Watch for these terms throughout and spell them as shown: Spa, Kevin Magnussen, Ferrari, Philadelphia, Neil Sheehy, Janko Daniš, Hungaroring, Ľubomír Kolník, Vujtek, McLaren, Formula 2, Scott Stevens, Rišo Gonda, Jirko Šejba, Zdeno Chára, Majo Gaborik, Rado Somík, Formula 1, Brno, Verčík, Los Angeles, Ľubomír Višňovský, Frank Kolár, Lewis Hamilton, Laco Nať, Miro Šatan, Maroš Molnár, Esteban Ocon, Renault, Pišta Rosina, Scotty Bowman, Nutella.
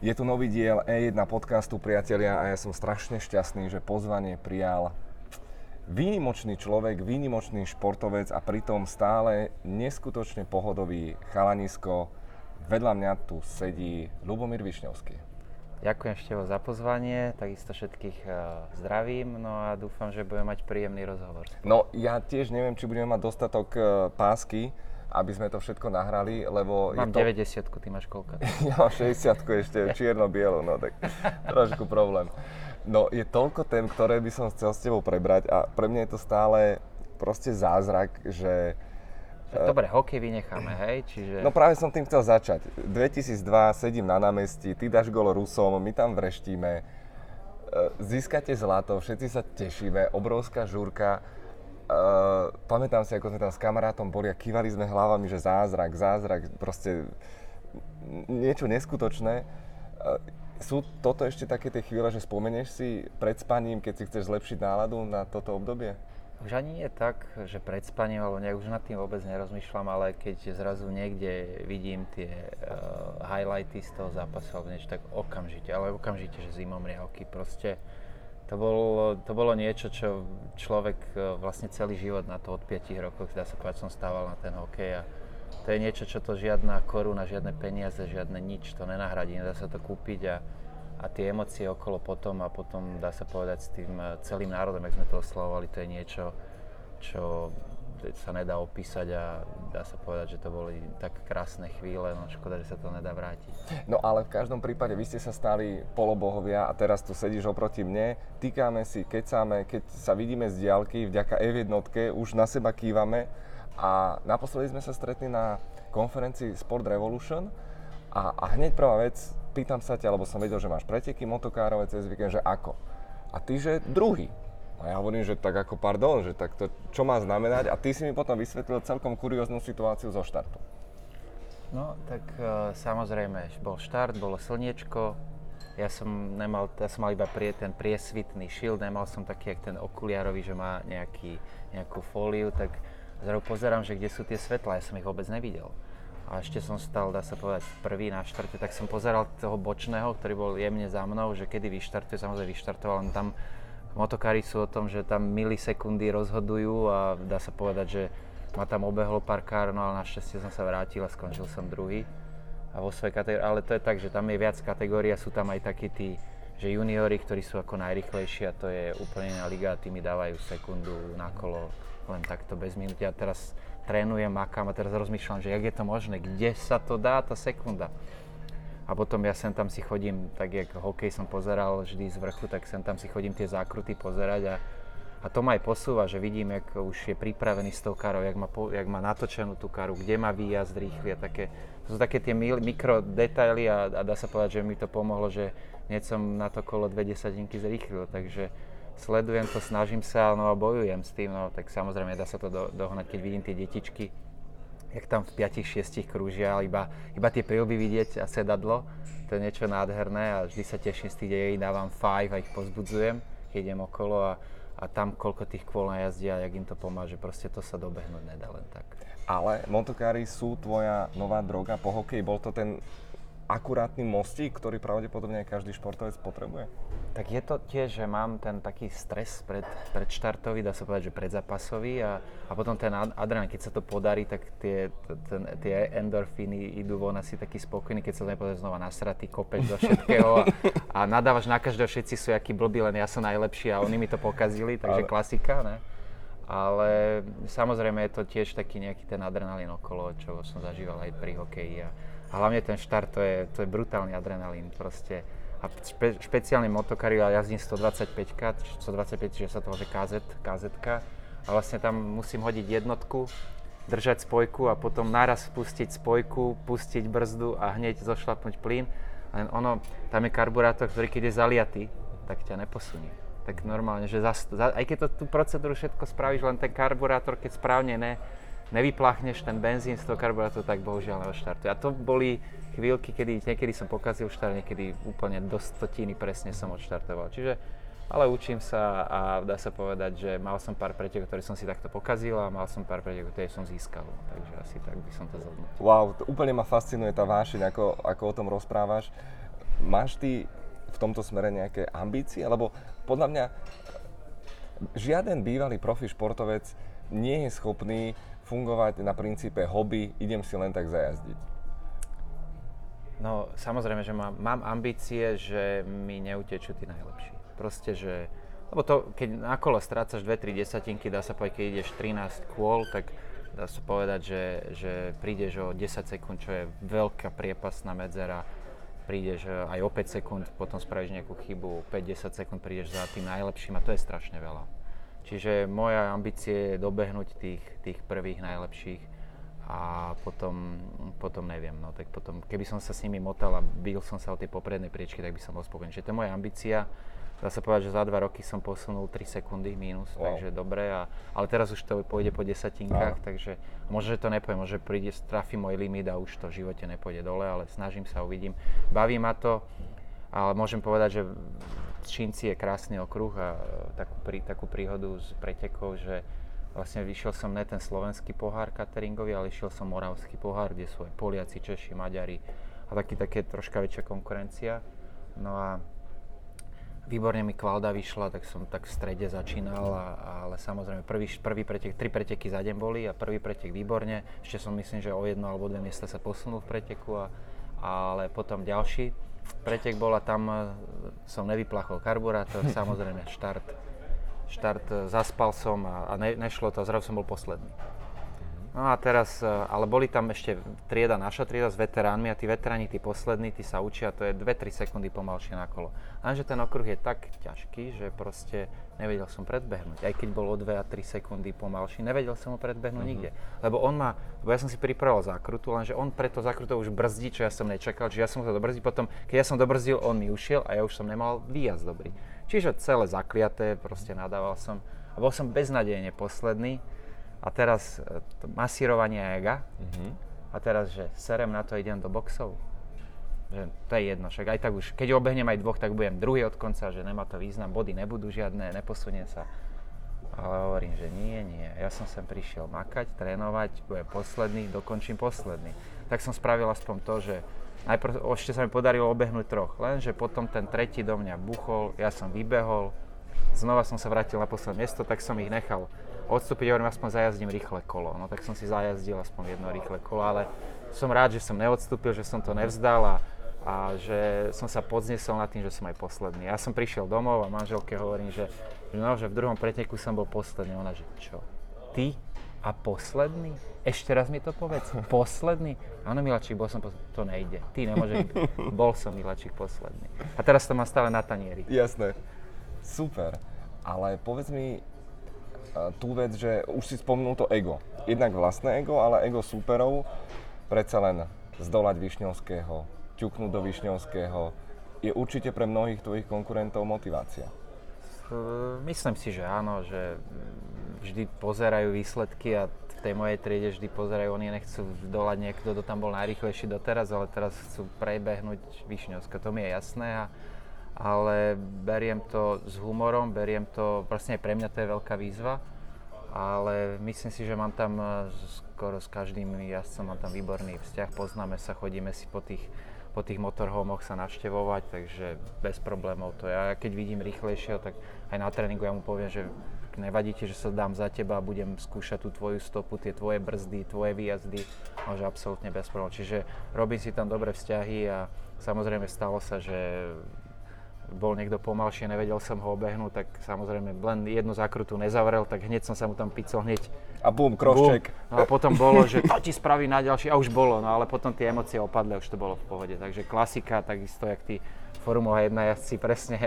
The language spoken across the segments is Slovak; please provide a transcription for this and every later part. Je tu nový diel E1 podcastu, priatelia, a ja som strašne šťastný, že pozvanie prijal výnimočný človek, výnimočný športovec a pritom stále neskutočne pohodový chalanisko. Vedľa mňa tu sedí Ľubomír Višňovský. Ďakujem Števo za pozvanie, takisto všetkých zdravím, no a dúfam, že budeme mať príjemný rozhovor. No ja tiež neviem, či budeme mať dostatok pásky, aby sme to všetko nahrali, lebo... Mám 90-ku, ty máš koľko? Ja mám 60-ku ešte, čierno-bielu, no tak trošku problém. No je toľko tém, ktoré by som chcel s tebou prebrať a pre mňa je to stále proste zázrak, že... Dobre, hokej vynecháme, hej? Čiže... No práve som tým chcel začať. 2002 sedím na námestí, ty dáš gól Rusom, my tam vreštíme, získate zlato, všetci sa tešíme, obrovská žúrka. Pamätám si, ako sme tam s kamarátom boli a kývali sme hlavami, že zázrak, proste niečo neskutočné. Sú toto ešte také tie chvíle, že spomenieš si pred spaním, keď si chceš zlepšiť náladu na toto obdobie? Už ani nie tak, že pred spaním, alebo nejak už nad tým vôbec nerozmýšľam, ale keď zrazu niekde vidím tie highlighty z toho zápasu alebo niečo, tak okamžite, že zimom riavky. Proste to bolo niečo, čo človek vlastne celý život na to od 5 rokov, dá sa povedať, som stával na ten hokej a to je niečo, čo to žiadna koruna, žiadne peniaze, žiadne nič to nenahradí, nedá sa to kúpiť a tie emócie okolo potom, dá sa povedať, s tým celým národom, jak sme to oslavovali, to je niečo, čo sa nedá opísať a dá sa povedať, že to boli tak krásne chvíle, no škoda, že sa to nedá vrátiť. No ale v každom prípade, vy ste sa stali polobohovia a teraz tu sedíš oproti mne, týkame si, kecáme, keď sa vidíme z diaľky, vďaka F1, už na seba kývame a naposledy sme sa stretli na konferencii Sport Revolution a hneď prvá vec, pýtam sa ťa, lebo som vedel, že máš preteky motokárové cez víkend, že ako? A ty, že druhý. A ja hovorím, že tak ako pardon, že tak to čo má znamenať? A ty si mi potom vysvetlil celkom kurióznu situáciu zo štartu. No tak samozrejme, bol štart, bolo slniečko. Ja som mal iba ten priesvitný šild, nemal som taký, jak ten okuliárový, že má nejakú fóliu, tak zrazu pozerám, že kde sú tie svetlá, ja som ich vôbec nevidel. A ešte som stal, dá sa povedať, prvý na štarte, tak som pozeral toho bočného, ktorý bol jemne za mnou, že kedy vyštartuje, samozrejme vyštartoval, len tam motokári sú o tom, že tam milisekundy rozhodujú a dá sa povedať, že ma tam obehlo pár kár, no ale našťastie som sa vrátil a skončil som druhý. A vo svojej kategórii, ale to je tak, že tam je viac kategórií a sú tam aj takí tí, že juniori, ktorí sú ako najrychlejší a to je úplne iná liga a tí mi dávajú sekundu na kolo len takto bez minúty a teraz trénujem, makám a teraz rozmýšľam, že jak je to možné, kde sa to dá, tá sekunda. A potom ja sem tam si chodím, tak jak hokej som pozeral vždy z vrchu, tak sem tam si chodím tie zákruty pozerať a to ma aj posúva, že vidím, jak už je pripravený s tou karou, jak má natočenú tú karu, kde má výjazd rýchly a také. To sú také tie mikrodetaily a dá sa povedať, že mi to pomohlo, že hneď som na to kolo 0,2 zrýchlil, takže sledujem to, snažím sa, no a bojujem s tým, no tak samozrejme dá sa to dohnať, keď vidím tie detičky, jak tam v 5-6 krúžia, iba tie príľby vidieť a sedadlo, to je niečo nádherné a vždy sa teším z tých dejí, dávam 5 a ich pozbudzujem, keď idem okolo a tam koľko tých kôl najazdia a jak im to pomáže, proste to sa dobehnúť nedá len tak. Ale motokári sú tvoja nová droga po hokeji, bol to ten akurátny mostík, ktorý pravdepodobne každý športovec potrebuje? Tak je to tiež, že mám ten taký stres predštartový, dá sa povedať, že predzápasový a potom ten adrenalín, keď sa to podarí, tak tie endorfíny idú von, asi taký spokojný, keď sa to nepodarí, znova nasratý, kopeš do všetkého a nadávaš na každého, všetci sú jakí blbí, len ja som najlepší a oni mi to pokazili, takže klasika, ne? Ale samozrejme je to tiež taký nejaký ten adrenalín okolo, čo som zažíval aj pri hokeji a hlavne ten štart, to je brutálny adrenalín proste. A špeciálne motokári, ja jazdím 125, čiže sa to hovorí KZ-ka. A vlastne tam musím hodiť jednotku, držať spojku a potom naraz pustiť spojku, pustiť brzdu a hneď zošlapnúť plyn. Len ono, tam je karburátor, ktorý keď je zaliatý, tak ťa neposunie. Tak normálne, že aj keď tú procedúru všetko spravíš, len ten karburátor, keď správne nevypláchneš ten benzín z toho karburátora, tak bohužiaľ neoštartuje. A to boli chvíľky, kedy niekedy som pokazil štart, niekedy úplne do stotiny presne som odštartoval. Čiže, ale učím sa a dá sa povedať, že mal som pár pretekov, ktoré som si takto pokazil a mal som pár pretekov, ktoré som získal. Takže asi tak by som to zhodnotil. Wow, to úplne ma fascinuje tá vášeň, ako o tom rozprávaš. Máš ty v tomto smere nejaké ambície? Lebo podľa mňa žiaden bývalý profi športovec nie je schopný fungovať na princípe hobby, idem si len tak zajazdiť. No, samozrejme, že mám ambície, že mi neutečú tí najlepší. Proste, že... Lebo to, keď na kole strácaš 2-3 desatinky, dá sa povedať, keď ideš 13 kôl, tak dá sa povedať, že prídeš o 10 sekúnd, čo je veľká priepasná medzera. Prídeš aj o 5 sekúnd, potom spravíš nejakú chybu, 5-10 sekúnd prídeš za tým najlepším a to je strašne veľa. Čiže moja ambície je dobehnúť tých prvých najlepších. A potom neviem, no tak potom, keby som sa s nimi motal a bil som sa o tej poprednej priečky, tak by som bol spokojný. Čiže to je moja ambícia. Dá sa povedať, že za 2 roky som posunul 3 sekundy mínus, wow. Takže dobre. Ale teraz už to pôjde po desatinkách, takže možno, že to nepoviem, možno, že príde, trafi môj limit a už to v živote nepôjde dole, ale snažím sa, uvidím. Baví ma to, ale môžem povedať, že Čínci je krásny okruh a takú príhodu s pretekov, že vlastne vyšiel som ne ten slovenský pohár cateringový, ale išiel som moravský pohár, kde sú aj Poliaci, Češi, Maďari a také troška väčšia konkurencia. No a výborne mi kvalda vyšla, tak som tak v strede začínal, ale samozrejme prvý pretek, 3 preteky za deň boli a prvý pretek výborne. Ešte som myslím, že o 1 alebo 2 miesta sa posunul v preteku, ale potom ďalší pretek bol a tam som nevyplachol karburátor, samozrejme štart, zaspal som a nešlo to a zrazu som bol posledný. No a teraz, ale boli tam ešte trieda, naša trieda s veteránmi a tí veteráni, tí poslední, tí sa učia, to je 2-3 sekundy pomalšie na kolo. Lenže ten okruh je tak ťažký, že proste nevedel som predbehnúť. Aj keď bol o 2-3 sekundy pomalší, nevedel som ho predbehnúť nikde. Lebo on má, ja som si pripravoval zákrutu, lenže on pre to zákrutou už brzdí, čo ja som nečakal, čiže ja som musel dobrzdiť, potom keď ja som dobrzdil, on mi ušiel a ja už som nemal výjazd dobrý. Čiže celé zakliaté, proste nadával som a bol som beznadejne posledný a teraz masírovanie ega a teraz, že serem na to, idem do boxov, že to je jedno, však aj tak už, keď obehnem aj 2, tak budem druhý od konca, že nemá to význam, body nebudú žiadne, neposuniem sa, ale hovorím, že nie, ja som sem prišiel makať, trénovať, budem posledný, dokončím posledný, tak som spravil aspoň to, že najprv ešte sa mi podarilo obehnúť 3, lenže potom ten tretí do mňa buchol, ja som vybehol, znova som sa vrátil na posledné miesto, tak som ich nechal odstúpiť, hovorím, aspoň zajazdím rýchle kolo, no tak som si zajazdil aspoň 1 rýchle kolo, ale som rád, že som neodstúpil, že som to nevzdal a že som sa podznesol nad tým, že som aj posledný. Ja som prišiel domov a manželke hovorím, že v druhom preteku som bol posledný, ona, že čo, ty? A posledný? Ešte raz mi to povedz. Posledný? Áno, Milačík, bol som posledný. To nejde. Ty nemôžeš. Bol som, Milačík, posledný. A teraz to mám stále na tanieri. Jasné. Super. Ale povedz mi tú vec, že už si spomnul to ego. Jednak vlastné ego, ale ego súperov. Predsa len zdolať Višňovského, ťuknúť do Višňovského. Je určite pre mnohých tvojich konkurentov motivácia. Myslím si, že áno, že vždy pozerajú výsledky a v tej mojej triede vždy pozerajú, oni nechcú dolať niekto, kto tam bol najrýchlejší doteraz, ale teraz chcú prebehnúť Višňovského, to mi je jasné, ale beriem to s humorom, beriem to, vlastne pre mňa to je veľká výzva, ale myslím si, že mám tam skoro s každým jazdcom, mám tam výborný vzťah, poznáme sa, chodíme si po tých motorhomoch sa navštevovať, takže bez problémov to je. A keď vidím rýchlejšieho, tak aj na tréningu ja mu poviem, že nevadí ti, že sa dám za teba a budem skúšať tú tvoju stopu, tie tvoje brzdy, tvoje výjazdy, ale že absolútne bez problémov. Čiže robím si tam dobré vzťahy a samozrejme stalo sa, že bol niekto pomalšie, nevedel som ho obehnúť, tak samozrejme len jednu zákrutu nezavrel, tak hneď som sa mu tam picol hneď. A bum, crosscheck. No a potom bolo, že to ti spraví na ďalší a už bolo, no ale potom tie emócie opadli, už to bolo v pohode. Takže klasika, takisto jak tí Formula 1 jazdci, presne.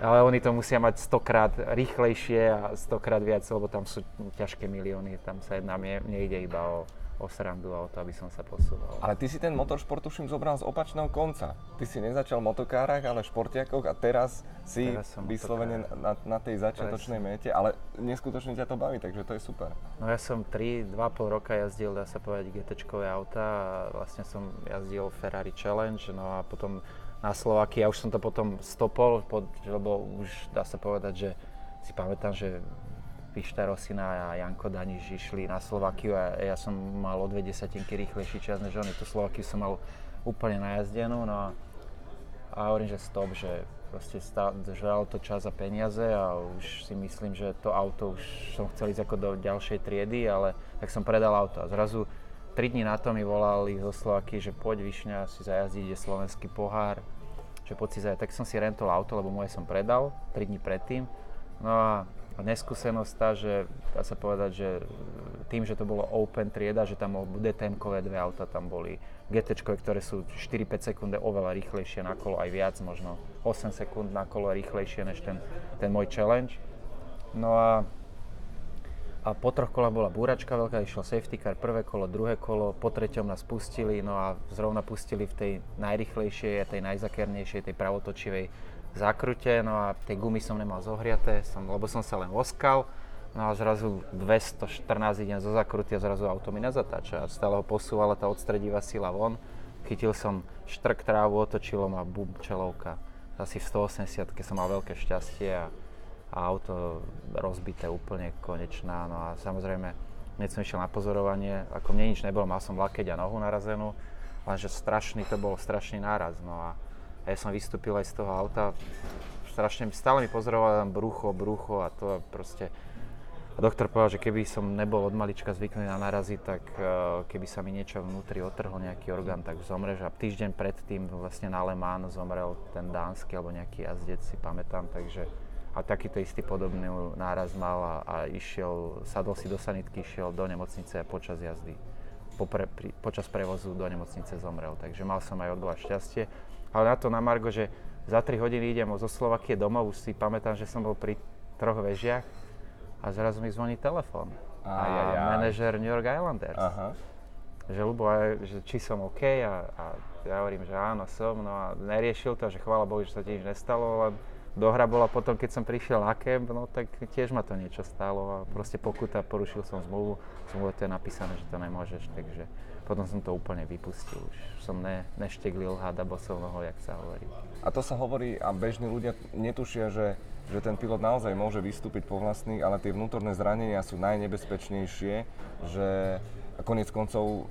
Ale oni to musia mať 100-krát rýchlejšie a 100-krát viac, lebo tam sú ťažké milióny, tam sa jedná, nejde iba o srandu a o to, aby som sa posúval. Ale ty si ten motoršport, tuším, zobral z opačného konca. Ty si nezačal v motokárach, ale v športiakoch a teraz si vyslovene na tej začiatočnej mete, ale neskutočne ťa to baví, takže to je super. No ja som 2,5 roka jazdil, dá sa povedať, GT-čkové auta a vlastne som jazdil Ferrari Challenge, no a potom na Slováky, ja už som to potom stopol, lebo už dá sa povedať, že si pamätám, že Pišta Rosina a Janko Daniš išli na Slovákiu a ja som mal o 2 desatinky rýchlejší čas než oni. Tu Slovákiu som mal úplne najazdenú, no a hovorím, že stop, že proste žral to čas a peniaze a už si myslím, že to auto už som chcel ísť ako do ďalšej triedy, ale tak som predal auto a zrazu 3 dní na to mi volali zo Slovaky, že poď Višňa si zajazdiť, je slovenský pohár, že poď si zajazdiť. Tak som si rentol auto, lebo moje som predal 3 dní predtým. No a neskúsenosť tá, že dá sa povedať, že tým, že to bolo open trieda, že tam DTM-kové dve auta tam boli, GT-čkové, ktoré sú 4-5 sekúnd oveľa rýchlejšie na kolo, aj viac možno 8 sekúnd na kolo rýchlejšie než ten môj challenge. No a po 3 kolách bola búračka veľká, išiel safety car, prvé kolo, druhé kolo, po 3. nás pustili, no a zrovna pustili v tej najrýchlejšej a tej najzakernejšej, tej pravotočivej zakrute, no a tie gumy som nemal zohriaté, lebo som sa len voskal, no a zrazu 214 idem zo zakruty a zrazu auto mi nezatáča a stále ho posúvala tá odstredivá sila von. Chytil som štrk trávu, otočilo ma, bum, čelovka. Asi v 180-ke som mal veľké šťastie a auto rozbité úplne, konečná, no a samozrejme, hneď som išiel na pozorovanie, ako mne nič nebolo, mal som lakeť a nohu narazenú, lenže to bol strašný náraz, no a ja som vystúpil aj z toho auta, strašne stále mi pozoroval tam brucho a to proste. A doktor povedal, že keby som nebol od malička zvyknutý na nárazy, tak keby sa mi niečo vnútri otrhol, nejaký orgán, tak zomreš. A týždeň predtým vlastne na Le Mans zomrel ten dánsky alebo nejaký jazdec, si pamätám, takže a takýto istý podobný náraz mal a išiel, sadol si do sanitky, išiel do nemocnice a počas jazdy, počas prevozu do nemocnice zomrel, takže mal som aj odbola šťastie. Ale na to na margo, že za 3 hodiny idem zo Slovakie domov, už si pamätám, že som bol pri 3 vežiach a zrazu mi zvoní telefón a manažer New York Islanders, aha, že Ľubo, že či som OK a ja hovorím, že áno som, no a neriešil to, že chvála Bohu, že sa ti nič nestalo, len dohra bola potom, keď som prišiel na kemp, no tak tiež ma to niečo stalo a proste pokuta, porušil som zmluvu, to je napísané, že to nemôžeš, takže potom som to úplne vypustil, už som nešteglil hada bosou nohou, jak sa hovorí. A to sa hovorí a bežní ľudia netušia, že ten pilot naozaj môže vystúpiť po vlastných, ale tie vnútorné zranenia sú najnebezpečnejšie, že koniec koncov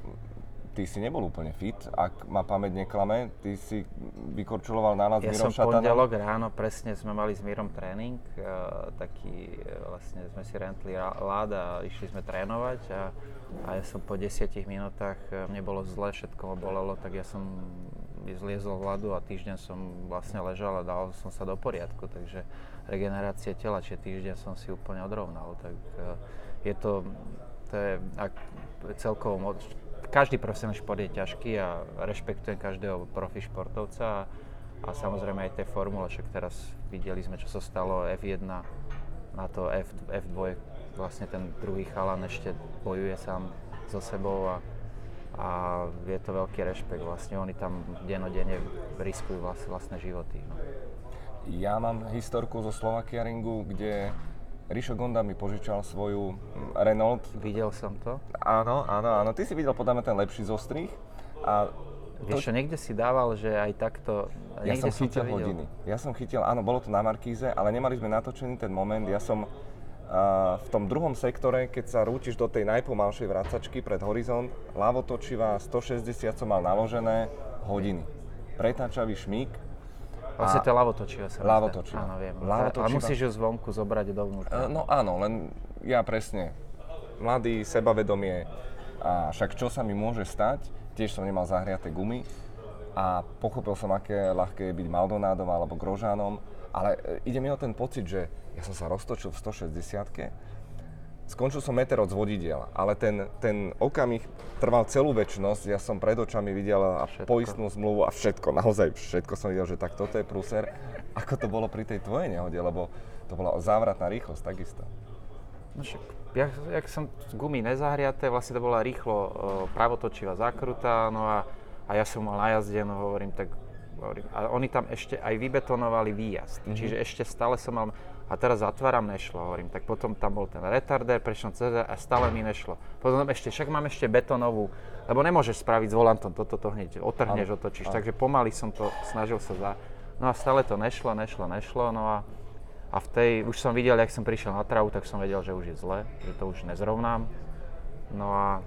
ty si nebol úplne fit, ak ma pamäť neklame, ty si vykorčuloval nálad s Mirom Šatanom. Ja som pondelok ráno, presne sme mali s Mirom tréning, taký vlastne sme si rentli lád a išli sme trénovať a ja som po 10 minútach, mne bolo zle, všetko bolelo, tak ja som zliezol v ladu a týždeň som vlastne ležal a dal som sa do poriadku, takže regenerácia tela, čiže týždeň som si úplne odrovnal, tak je to je celkovo moc. Každý profesionálny šport je ťažký a rešpektujem každého profi športovca a samozrejme aj tej formule, však teraz videli sme, čo sa stalo F1 na to F2, vlastne ten druhý chalan ešte bojuje sám so sebou a je to veľký rešpekt, vlastne oni tam denodenne riskujú vlastné životy. No. Ja mám historku zo Slovakia ringu, kde Rišo Gonda mi požičal svoju Renault. Videl som to. Áno. Ty si videl podľa mňa ten lepší zo strých. Vieš, niekde si dával, že aj takto. Ja som chytil hodiny. Áno, bolo to na Markíze, ale nemali sme natočený ten moment. Ja som v tom druhom sektore, keď sa rútiš do tej najpomalšej vracačky pred horizont, ľavotočivá, 160 som mal naložené hodiny. Pretáčavý šmík. Vlastne to je ľavotočivé sa myslím. Ľavotočivé. Áno, viem. A musíš ju zvonku zobrať dovnútra. No áno, len ja presne. Mladý, sebavedomie. A však čo sa mi môže stať? Tiež som nemal zahriaté gumy. A pochopil som, aké ľahké je byť Maldonádom alebo Grožánom. Ale ide mi o ten pocit, že ja som sa roztočil v 160-ke. Skončil som meter od zvodidiel, ale ten okamih trval celú večnosť. Ja som pred očami videl a poistnú zmluvu a všetko, naozaj všetko som videl, že tak toto je prúser. Ako to bolo pri tej tvojej nehode, lebo to bola závratná rýchlosť, takisto. No však, jak som gumy nezahriaté, vlastne to bola rýchlo pravotočivá zakrutá, no a ja som mal najazdenú, hovorím. A oni tam ešte aj vybetonovali výjazd, čiže ešte stále som mal. A teraz zatváram, nešlo, hovorím, tak potom tam bol ten retarder, prešiel CZ a stále mi nešlo. Potom však mám ešte betonovú, lebo nemôžeš spraviť s volantom, toto hneď otrhneš, otočíš, takže pomaly som to snažil sa No a stále to nešlo, no a v tej, už som videl, jak som prišiel na trávu, tak som vedel, že už je zle, že to už nezrovnám. No a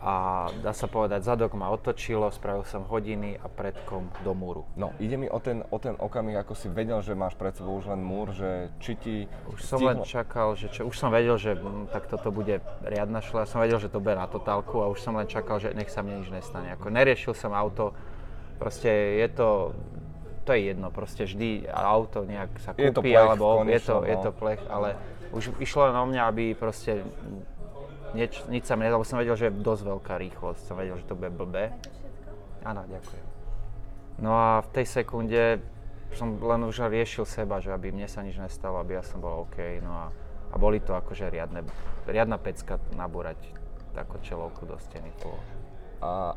a dá sa povedať, zadok ma otočilo, spravil som hodiny a predkom do múru. No, ide mi o ten okamih, ako si vedel, že máš pred sebou už len múr, že či ti... Už som len čakal, už som vedel, že tak toto bude riadna šla, som vedel, že to bude na totálku a už som len čakal, že nech sa mne nič nestane. Ako neriešil som auto, proste je to je jedno, proste vždy auto nejak sa kúpi, je to plech, alebo konečne, je to plech, ale už išlo len o mňa, aby proste nič sa mne, lebo som vedel, že je dosť veľká rýchlosť, som vedel, že to bude blbé. Áno, ďakujem. No a v tej sekunde som len už riešil seba, že aby mne sa nič nestalo, aby ja som bol OK. No a boli to akože riadna pecka nabúrať takú čelovku do steny.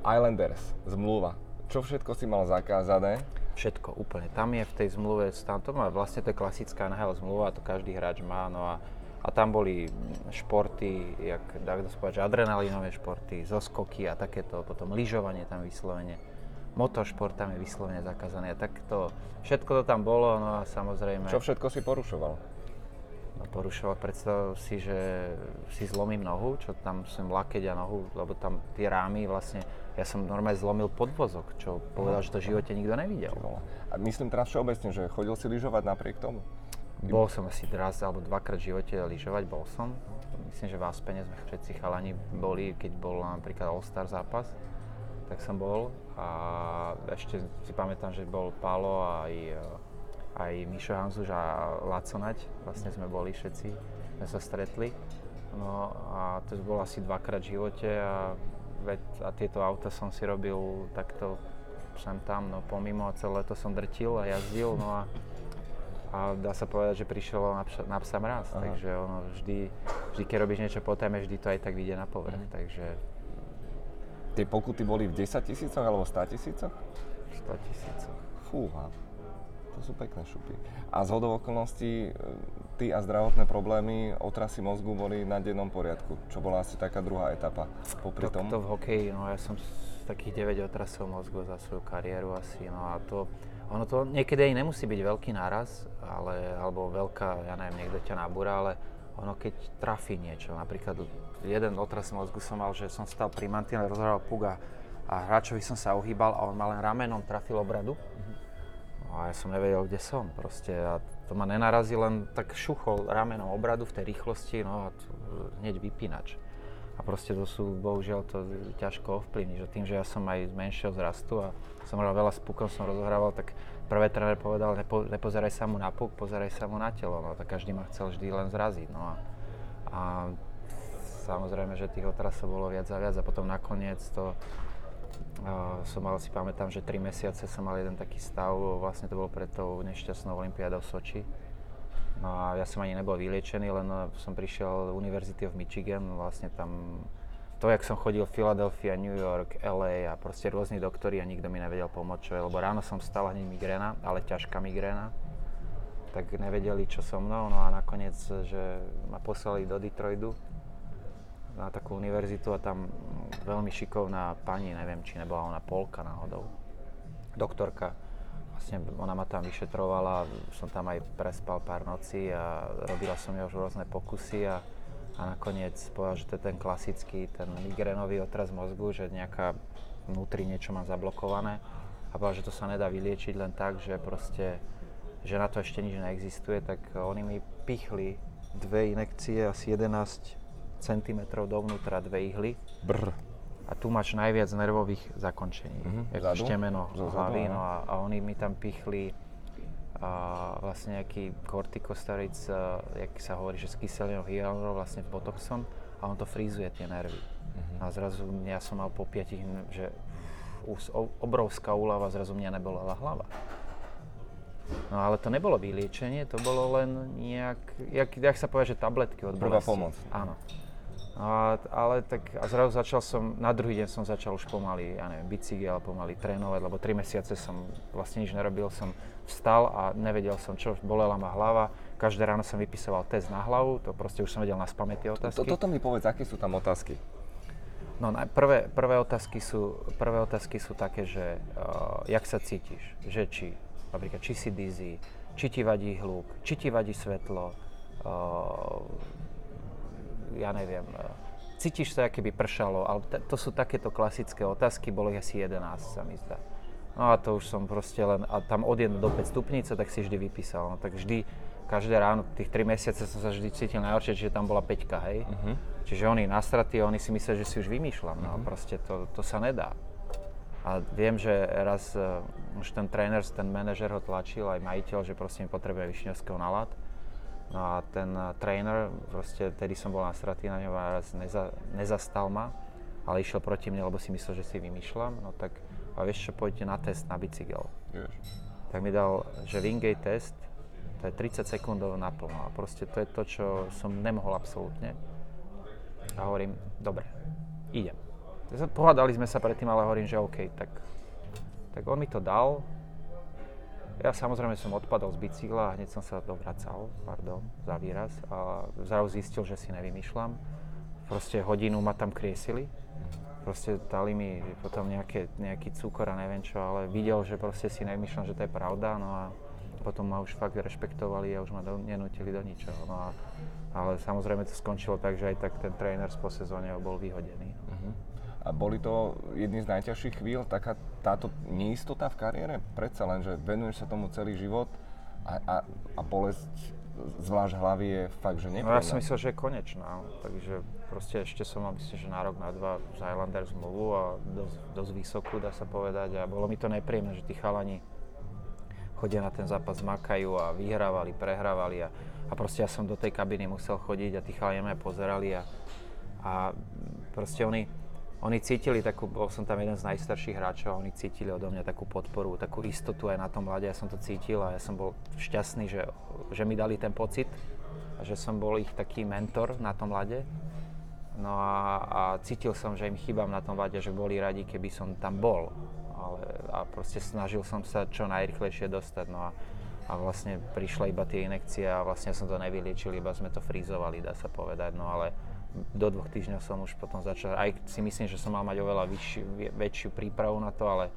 Islanders, zmluva. Čo všetko si mal zakázané? Všetko, úplne. Tam je v tej zmluve, vlastne to je klasická NHL zmluva, to každý hráč má. No a tam boli športy, dá sa povedať, adrenalinové športy, zoskoky a takéto, potom lyžovanie tam vyslovene, motošport tam je vyslovene zakázané, takto, všetko to tam bolo, no a samozrejme... Čo všetko si porušoval? No porušoval, predstav si, že si zlomím nohu, čo tam som lakeť a nohu, lebo tam tie rámy vlastne, ja som normálne zlomil podvozok, čo povedal, že to v živote nikto nevidel. A myslím teraz všeobecne, že chodil si lyžovať napriek tomu? Bol som asi raz alebo dvakrát v živote lyžovať, bol som. Myslím, že v Aspene sme všetci chalani boli, keď bol napríklad All-Star zápas, tak som bol. A ešte si pamätám, že bol Pálo aj Mišo Hanzuš a Laco Nať. Vlastne sme boli všetci, sme sa stretli. No a to bol asi dvakrát v živote a tieto auta som si robil takto sem tam, no pomimo a celé to som drtil a jazdil. No a dá sa povedať, že prišiel na psa mraz, takže ono vždy, keď robíš niečo po téme, vždy to aj tak vyjde na povrch, takže... Tie pokuty boli v 10 000 alebo 100 000? 100 000. Fúha, to sú pekné šupy. A zhodou okolností, ty a zdravotné problémy, otrasy mozgu boli na dennom poriadku, čo bola asi taká druhá etapa popri tom. To v hokeji, no ja som takých 9 otrasov mozgu za svoju kariéru asi, no a to... Ono to niekedy aj nemusí byť veľký náraz, alebo veľká, ja neviem, niekto ťa nabúra, ale ono keď trafí niečo, napríklad jeden otras mozgu som mal, že som stal pri mantinele, rozhrával puk a hráčovi som sa ohýbal a on ma len ramenom trafil obradu. No a ja som nevedel, kde som proste a to ma nenarazí, len tak šuchol ramenom obradu v tej rýchlosti, no a hneď vypínač. A proste to sú, bohužiaľ, to ťažko ovplyvniť, že tým, že ja som aj z menšieho zrastu a som hral veľa s pukom, som rozohrával, tak prvé tréner povedal, nepozeraj sa mu na puk, pozeraj sa mu na telo, no tak každý ma chcel vždy len zraziť, no a samozrejme, že tých otrasov bolo viac a viac a potom nakoniec to som mal, si pamätám, že 3 mesiace som mal jeden taký stav, vlastne to bolo pred tou nešťastnou olympiádou v Soči. No a ja som ani nebol vyliečený, len som prišiel University of Michigan, vlastne tam to, jak som chodil Philadelphia, New York, LA a proste rôzni doktori a nikto mi nevedel pomôcť, čo je, lebo ráno som vstal hneď migréna, ale ťažká migréna, tak nevedeli, čo so mnou, no a nakoniec, že ma poslali do Detroitu na takú univerzitu a tam veľmi šikovná pani, neviem, či nebola ona Polka náhodou, doktorka. Vlastne ona ma tam vyšetrovala, som tam aj prespal pár nocí a robila som ja už rôzne pokusy a nakoniec povedal, že to je ten klasický, ten migrénový otras mozgu, že nejaká vnútri niečo mám zablokované a povedal, že to sa nedá vyliečiť len tak, že proste, že na to ešte nič neexistuje, tak oni mi pichli dve injekcie, asi 11 cm dovnútra, dve ihly. Brr. A tu máš najviac nervových zakončení, ako štemeno hlavy, no a oni mi tam pichli vlastne nejaký kortikosteroid, jak sa hovorí, že s kyselinou hyaluronovou, vlastne botoxom, a on to frízuje tie nervy. A zrazu ja som mal po 5, že obrovská úľava, zrazu mňa nebolela hlava. No ale to nebolo vyliečenie, to bolo len nejak, jak sa povie, že tabletky od bolesti. Prvá pomoc. Áno. Ale tak a zrazu začal som, na druhý deň som začal už pomaly, ja neviem, bicykel, pomaly trénovať, lebo 3 mesiace som vlastne nič nerobil, som vstal a nevedel som čo, bolela ma hlava, každé ráno som vypisoval test na hlavu, to proste už som vedel naspamäť tie otázky. Toto mi povedz, aké sú tam otázky? No prvé otázky sú také, že jak sa cítiš, že či, napríklad či si dizzy, či ti vadí hluk, či ti vadí svetlo, ja neviem, cítiš sa, aké by pršalo, ale to sú takéto klasické otázky, boli asi 11, sa mi zdá. No a to už som proste len, a tam od 1 do 5 stupnice, tak si vždy vypísal, no tak vždy, každé ráno, tých 3 mesiace som sa vždy cítil najhoršie, čiže tam bola 5, hej. Uh-huh. Čiže oni nastratí, oni si myslia, že si už vymýšľam, no uh-huh. Proste to sa nedá. A viem, že raz už ten tréner, ten manažer ho tlačil, aj majiteľ, že proste mi potrebuje Višňovského na ľad. No a ten tréner, proste tedy som bol nastratý na ňom a raz nezastal ma, ale išiel proti mne, lebo si myslel, že si vymýšľam. No tak, a vieš čo, pôjdete na test na bicykel. Ježiš. Tak mi dal, že Wingate test, to je 30 sekundov naplno a proste to je to, čo som nemohol absolútne. A hovorím, dobre, idem. Pohádali sme sa predtým, ale hovorím, že OK, tak on mi to dal. Ja samozrejme som odpadol z bicykla a hneď som sa dovracal, pardon za výraz, a zrazu zistil, že si nevymýšľam. Proste hodinu ma tam kriesili. Proste dali mi potom nejaký cukor a neviem čo, ale videl, že proste si nevymýšľam, že to je pravda, no a potom ma už fakt rešpektovali a už ma nenútili do ničoho. No a, ale samozrejme to skončilo tak, že aj tak ten tréner po sezóne bol vyhodený. Uh-huh. A boli to jedny z najťažších chvíľ, taká táto neistota v kariére? Predsa len, že venuješ sa tomu celý život a bolesť zvlášť hlavy je fakt, že nepríjemná. No ja som myslel, že je konečná, takže proste ešte som mal, myslím, že na rok, na dva z Islanders zmluvu a dosť vysokú, dá sa povedať. A bolo mi to nepríjemné, že tí chalani chodia na ten zápas, makajú a vyhrávali, prehrávali a proste ja som do tej kabiny musel chodiť a tí chalani ma pozerali a proste oni cítili takú, bol som tam jeden z najstarších hráčov a oni cítili odo mňa takú podporu, takú istotu aj na tom ľade, ja som to cítil a ja som bol šťastný, že mi dali ten pocit a že som bol ich taký mentor na tom ľade. No a cítil som, že im chýbam na tom ľade, že boli radi, keby som tam bol. A proste snažil som sa čo najrychlejšie dostať. No a vlastne prišla iba tie injekcie a vlastne som to nevyliečil, iba sme to frízovali, dá sa povedať, no ale do 2 týždňov som už potom začal, aj si myslím, že som mal mať oveľa väčšiu prípravu na to, ale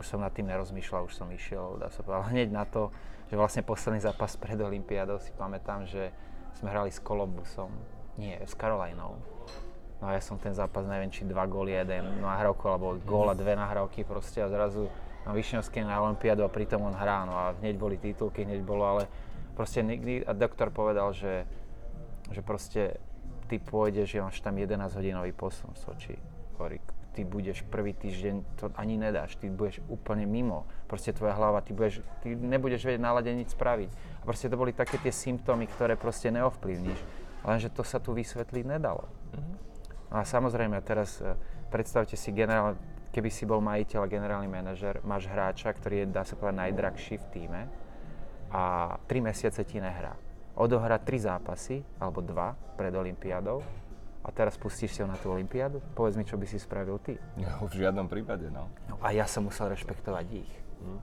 už som nad tým nerozmýšľal, už som išiel, dá sa povedať, hneď na to, že vlastne posledný zápas pred olympiádou si pamätám, že sme hrali s Columbusom, nie, s Carolinou. No a ja som ten zápas, neviem, či 2 góly, 1 nahrávku, alebo gól a 2 nahrávky proste a zrazu na Višňovský na olympiádu a pritom on hrá, no a hneď boli titulky, hneď bolo, ale proste nikdy, a doktor povedal, že proste ty pôjdeš, ja máš tam 11-hodinový posun v Soči. Ty budeš prvý týždeň, to ani nedáš, ty budeš úplne mimo. Proste tvoja hlava, ty nebudeš vedieť na ľade nič spraviť. A proste to boli také tie symptómy, ktoré proste neovplyvníš. Lenže to sa tu vysvetliť nedalo. Mm-hmm. A samozrejme, teraz predstavte si generálne, keby si bol majiteľ a generálny manažer, máš hráča, ktorý je, dá sa povedať, najdrahší v tíme a 3 mesiace ti nehrá. Odohrá 3 zápasy, alebo 2 pred olympiádou a teraz pustíš si ho na tú olympiádu? Povedz mi, čo by si spravil ty. No, v žiadnom prípade, no. No a ja som musel rešpektovať ich. Mm.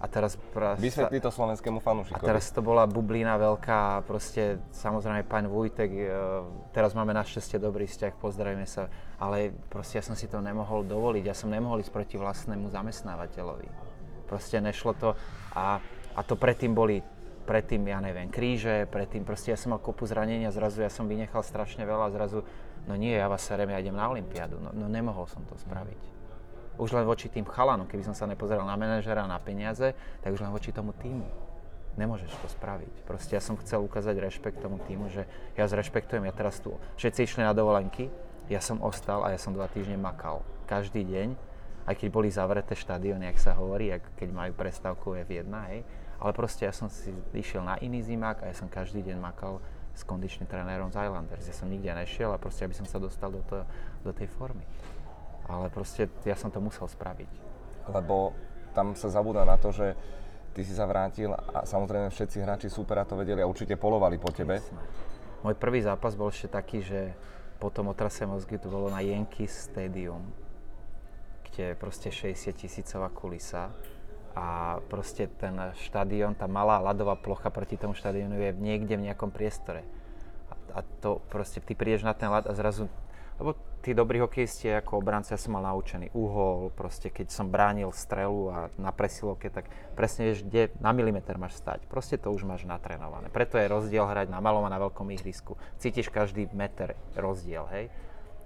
A teraz... Vysvetlí to slovenskému fanúšikovi. A teraz to bola bublina veľká, proste samozrejme pán Vujtek, teraz máme našťastie dobrý vzťah, pozdravíme sa, ale proste ja som si to nemohol dovoliť, ja som nemohol ísť proti vlastnému zamestnávateľovi. Proste nešlo to a to predtým boli ja neviem, kríže, proste ja som mal kopu zranenia, zrazu ja som vynechal strašne veľa, zrazu, no nie, ja vás serem, ja idem na olympiádu, no nemohol som to spraviť. Už len voči tým chalanom, keby som sa nepozeral na manažera, na peniaze, tak už len voči tomu tímu. Nemôžeš to spraviť. Proste ja som chcel ukázať rešpekt tomu tímu, že ja zrešpektujem, ja teraz tu, všetci išli na dovolenky, ja som ostal a ja som 2 týždne makal. Každý deň, aj keď boli zavreté štadióny, jak sa hovorí, keď majú prestávku F1, hej. Ale proste ja som si išiel na iný zimák a ja som každý deň makal s kondičným trénerom z Islanders. Ja som nikde nešiel a proste, aby som sa dostal do tej formy. Ale proste ja som to musel spraviť. Lebo tam sa zabúda na to, že ty si sa vrátil a samozrejme všetci hráči supera to vedeli a určite polovali po tebe. Jasné. Môj prvý zápas bol ešte taký, že potom otrase mozgy to bolo na Yankee Stadium, kde je proste 60-tisícová kulisa. A proste ten štadión, tá malá ľadová plocha proti tomu štadiónu je niekde v nejakom priestore. A to proste, ty prídeš na ten ľad a zrazu, lebo tí dobrí hokejisti ako obranca, ja som mal naučený uhol, proste keď som bránil strelu a na presilovke, tak presne vieš, kde na milimeter máš stať. Proste to už máš natrénované. Preto je rozdiel hrať na malom a na veľkom ihrisku. Cítiš každý meter rozdiel, hej.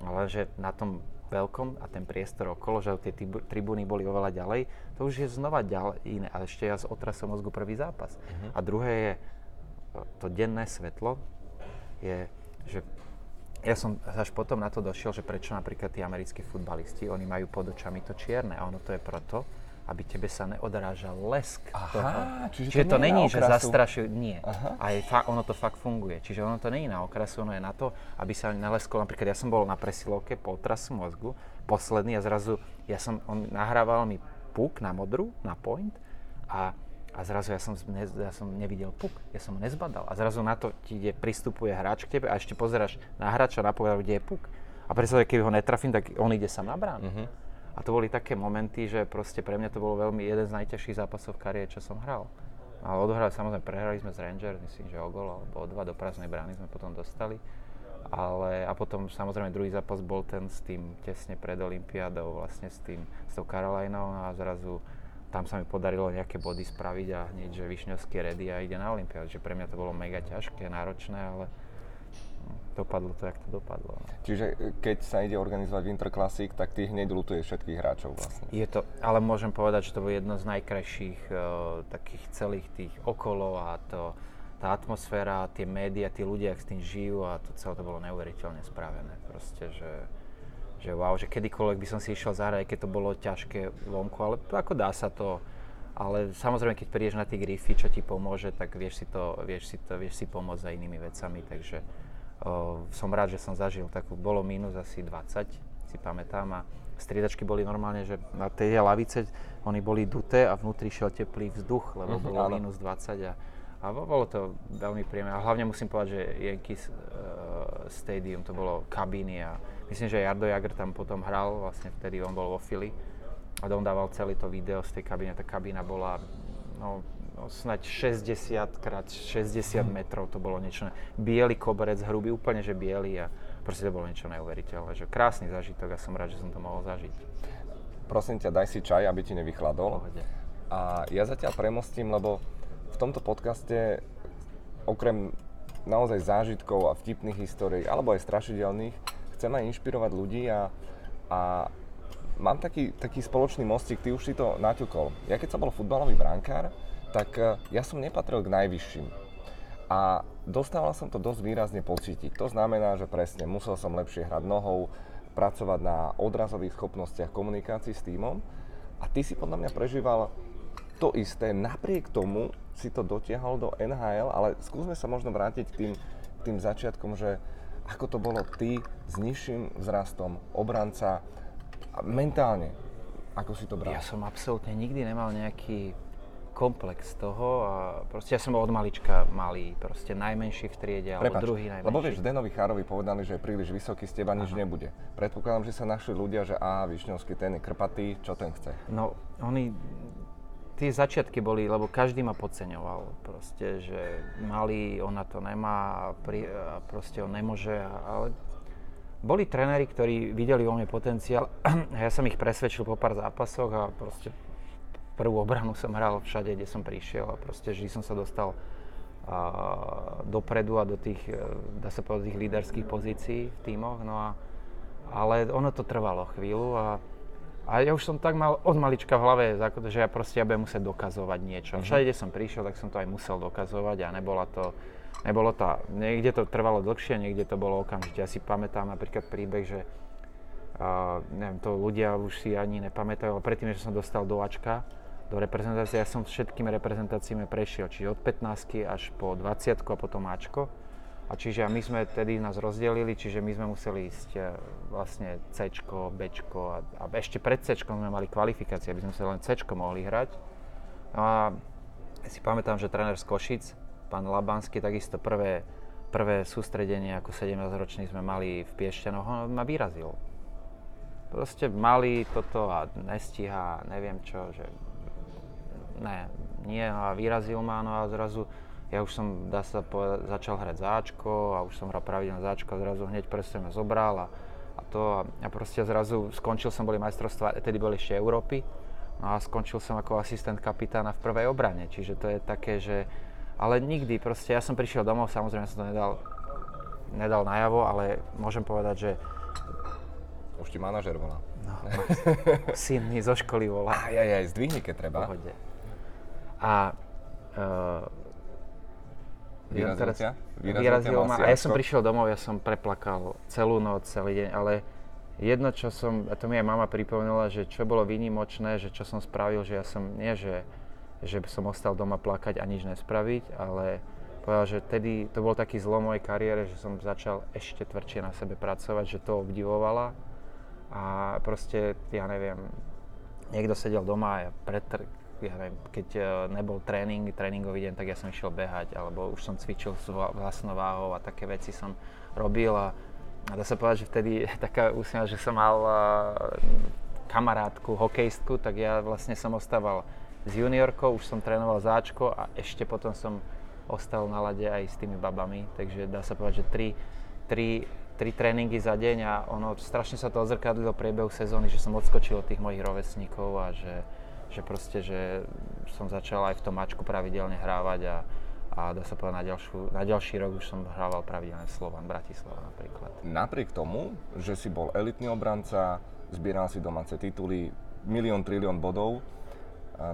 ale že na tom veľkom a ten priestor okolo, že tie tribúny boli oveľa ďalej, to už je znova ďalej iné. A ešte ja otrasom mozgu prvý zápas. Uh-huh. A druhé je to denné svetlo, je, že ja som až potom na to došiel, že prečo napríklad tí americkí futbalisti, oni majú pod očami to čierne a ono to je proto, aby tebe sa neodrážal lesk. Aha, toho. Čiže to není, že zastrašil, nie. A ono to fakt funguje. Čiže ono to není na okrasu, ono je na to, aby sa neleskol. Napríklad ja som bol na presilovke po otrasu mozgu, posledný a zrazu, on nahrával mi puk na modru, na point a zrazu ja som nevidel puk, ja som ho nezbadal. A zrazu na to ti pristupuje hráč k tebe a ešte pozeráš na hráča, na povedal, kde je puk. A predstav, keby ho netrafím, tak on ide sám na bránu. Mm-hmm. A to boli také momenty, že proste pre mňa to bolo veľmi jeden z najťažších zápasov v kariére, čo som hral. Ale odohrali, samozrejme, prehrali sme s Rangers, myslím, že o gól alebo o dva, do prázdnej brány sme potom dostali. Ale, a potom samozrejme druhý zápas bol ten s tým tesne pred olympiádou, vlastne s tou Karolajnou, no a zrazu tam sa mi podarilo nejaké body spraviť a hneď, že Višňovský je ready a ide na olympiádu. Že pre mňa to bolo mega ťažké, náročné, ale dopadlo to, jak to dopadlo. No. Čiže keď sa ide organizovať Winter Classic, tak ty hneď lutuješ všetkých hráčov vlastne. Je to, ale môžem povedať, že to bolo jedno z najkrajších takých celých tých okolo a tá atmosféra, tie médiá, tí ľudia, jak s tým žijú a to celé to bolo neuveriteľne spravené. Proste, že wow, že kedykoľvek by som si išiel zahrať, keď to bolo ťažké vonku, ale ako dá sa to. Ale samozrejme, keď prídeš na tie grify, čo ti pomôže, tak vieš si pomôcť za inými vecami, takže som rád, že som zažil takú, bolo minus asi 20, si pamätám, a striedačky boli normálne, že na tej lavice, oni boli duté a vnútri šiel teplý vzduch, lebo bolo minus 20 a bolo to veľmi príjemné. A hlavne musím povedať, že Yankee Stadium, to bolo kabíny a myslím, že Jardo Jager tam potom hral, vlastne vtedy on bol vo Philly a on dával celé to video z tej kabíny, tá kabína bola, snaď 60x60 metrov, to bolo niečo, biely koberec, hrubý, úplne že biely a proste to bolo niečo neuveriteľné, že krásny zážitok a som rád, že som to mohol zažiť. Prosím ťa, daj si čaj, aby ti nevychladol. Pohode. A ja zatiaľ premostím, lebo v tomto podcaste okrem naozaj zážitkov a vtipných histórií, alebo aj strašidelných, chcem aj inšpirovať ľudí a mám taký spoločný mostík, ty už si to naťukol. Ja keď som bol futbalový brankár, tak ja som nepatril k najvyšším a dostával som to dosť výrazne pocítiť. To znamená, že presne musel som lepšie hrať nohou, pracovať na odrazových schopnostiach komunikácií s tímom a ty si podľa mňa prežíval to isté, napriek tomu si to dotiahol do NHL, ale skúsme sa možno vrátiť k tým začiatkom, že ako to bolo ty s nižším vzrastom, obranca, mentálne, ako si to bral? Ja som absolútne nikdy nemal nejaký komplex toho a proste ja som bol od malička malý, proste najmenší v triede, alebo druhý najmenší. Lebo vieš, Zdenovi Chárovi povedali, že je príliš vysoký, z teba nič nebude. Predpokladám, že sa našli ľudia, že Višňovský, ten je krpatý, čo ten chce? No, tie začiatky boli, lebo každý ma podceňoval, proste, že malý, ona to nemá a proste on nemôže, ale boli trenéri, ktorí videli vo mne potenciál a ja som ich presvedčil po pár zápasoch a proste prvú obranu som hral všade, kde som prišiel a proste vždy som sa dostal dopredu a do tých, dá sa povedať, tých líderských pozícií v tímoch, no a ale ono to trvalo chvíľu a ja už som tak mal od malička v hlave, že ja budem musieť dokazovať niečo. A všade, kde som prišiel, tak som to aj musel dokazovať a niekde to trvalo dlhšie, niekde to bolo okamžite. Ja si pamätám napríklad príbeh, že neviem, to ľudia už si ani nepamätajú, ale predtým, že som dostal do Ačka, do reprezentácie, ja som všetkými reprezentáciami prešiel, čiže od 15 až po 20 a potom Ačko. A čiže my sme tedy nás rozdelili, čiže my sme museli ísť vlastne Cčko, Bčko a ešte pred Cčkom sme mali kvalifikácie, aby sme sa len Cčko mohli hrať. No a ja si pamätám, že tréner z Košic, pán Labanský, takisto prvé sústredenie ako 17-ročný sme mali v Piešťanoch, on ma vyrazil. Proste mali toto a nestíha, neviem čo, že a vyrazil ma, no a zrazu ja už som, začal hrať záčko a už som hral pravidelné záčko a zrazu hneď presne ma zobral a proste zrazu skončil som, boli majstrovstvá, tedy boli ešte Európy, no a skončil som ako asistent kapitána v prvej obrane, čiže to je také, že ale nikdy, proste ja som prišiel domov, samozrejme som to nedal najavo, ale môžem povedať, že Už ti manažer volá. No, syn mi zo školy volá. Aj, zdvihni, keď treba. Pohode. A vyrazil ma a ja som prišiel domov, ja som preplakal celú noc, celý deň, ale jedno, čo som, a to mi aj mama pripomínala, že čo bolo výnimočné, že čo som spravil, že ja som, nie že som ostal doma plakať a nič nespraviť, ale povedal, že vtedy to bol taký zlom mojej kariére, že som začal ešte tvrdšie na sebe pracovať, že to obdivovala a proste, ja neviem, niekto sedel doma a keď nebol tréningový deň, tak ja som išiel behať, alebo už som cvičil s vlastnou váhou a také veci som robil a dá sa povedať, že vtedy taká úsmia, že som mal kamarátku, hokejistku, tak ja vlastne som ostával s juniorkou, už som trénoval záčko a ešte potom som ostal na lade aj s tými babami, takže dá sa povedať, že tri tréningy za deň a ono strašne sa to odzrkadlilo priebehu sezóny, že som odskočil od tých mojich rovesníkov a že som začal aj v tom mačku pravidelne hrávať a dá sa povedať na ďalší rok už som hrával pravidelne Slovan Bratislava napríklad. Napriek tomu, že si bol elitný obranca, zbieral si domáce tituly, milión, trilión bodov,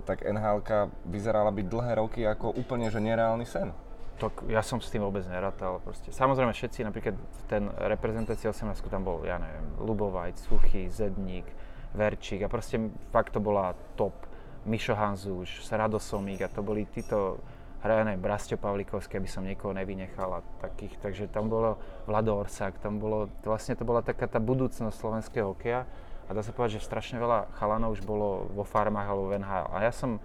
tak NHL-ka vyzerala byť dlhé roky ako úplne že nereálny sen. Tak ja som s tým vôbec nerátal proste. Samozrejme všetci, napríklad ten reprezentácia 18 tam bol, ja neviem, Ľubovajc, Suchý, Zedník, Verčík a proste fakt to bola top. Mišo Hanzuš, Rado Somík a to boli títo hrané Brastio Pavlikovské, aby som niekoho nevynechal a takých, takže tam bolo Vlado Orsák, tam bolo, vlastne to bola taká tá budúcnosť slovenského hokeja a dá sa povedať, že strašne veľa chalanov už bolo vo farmách alebo v NHL a ja som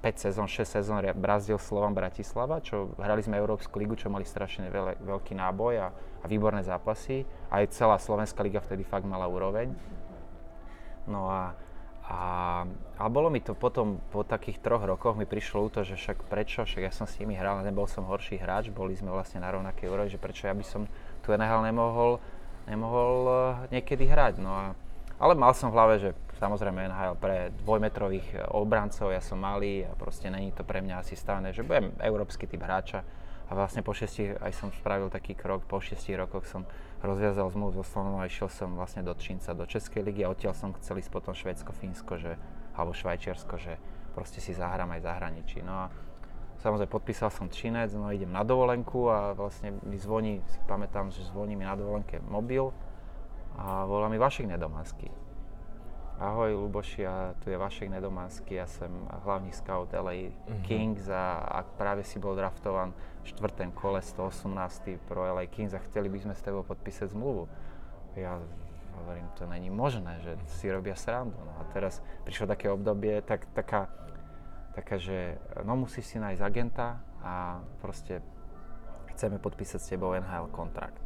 6 sezón brazdil Slovan Bratislava, čo hrali sme Európsku ligu, čo mali strašne veľký náboj a výborné zápasy, aj celá slovenská liga vtedy fakt mala úroveň. No a bolo mi to potom, po takých 3 rokoch mi prišlo to, že však ja som s nimi hral, nebol som horší hráč, boli sme vlastne na rovnakej úrovni, že prečo ja by som tu NHL nemohol niekedy hrať. No ale mal som v hlave, že samozrejme NHL pre dvojmetrových obrancov, ja som malý a proste není to pre mňa asi stávne, že budem európsky typ hráča. A vlastne aj som spravil taký krok, po 6 rokoch som rozviazal zmluvu so Slovanom a išiel som vlastne do Čínca, do Českej ligy a odtiaľ som chcel ísť potom Švédsko, Fínsko, alebo Švajčiarsko, že proste si zahrám aj v zahraničí. No a samozrejme podpísal som Čínec, no idem na dovolenku a vlastne mi zvoní, si pamätám, že zvoní mi na dovolenke mobil a volá mi Václav Nedománský. Ahoj Luboši, tu je Vašek Nedománsky, ja som hlavný scout LA Kings a práve si bol draftovaný v 4. kole 118. pro LA Kings a chceli by sme s tebou podpísať zmluvu. Ja hovorím, to není možné, že si robia srandu. No a teraz prišlo také obdobie, taká, že no musíš si nájsť agenta a proste chceme podpísať s tebou NHL kontrakt.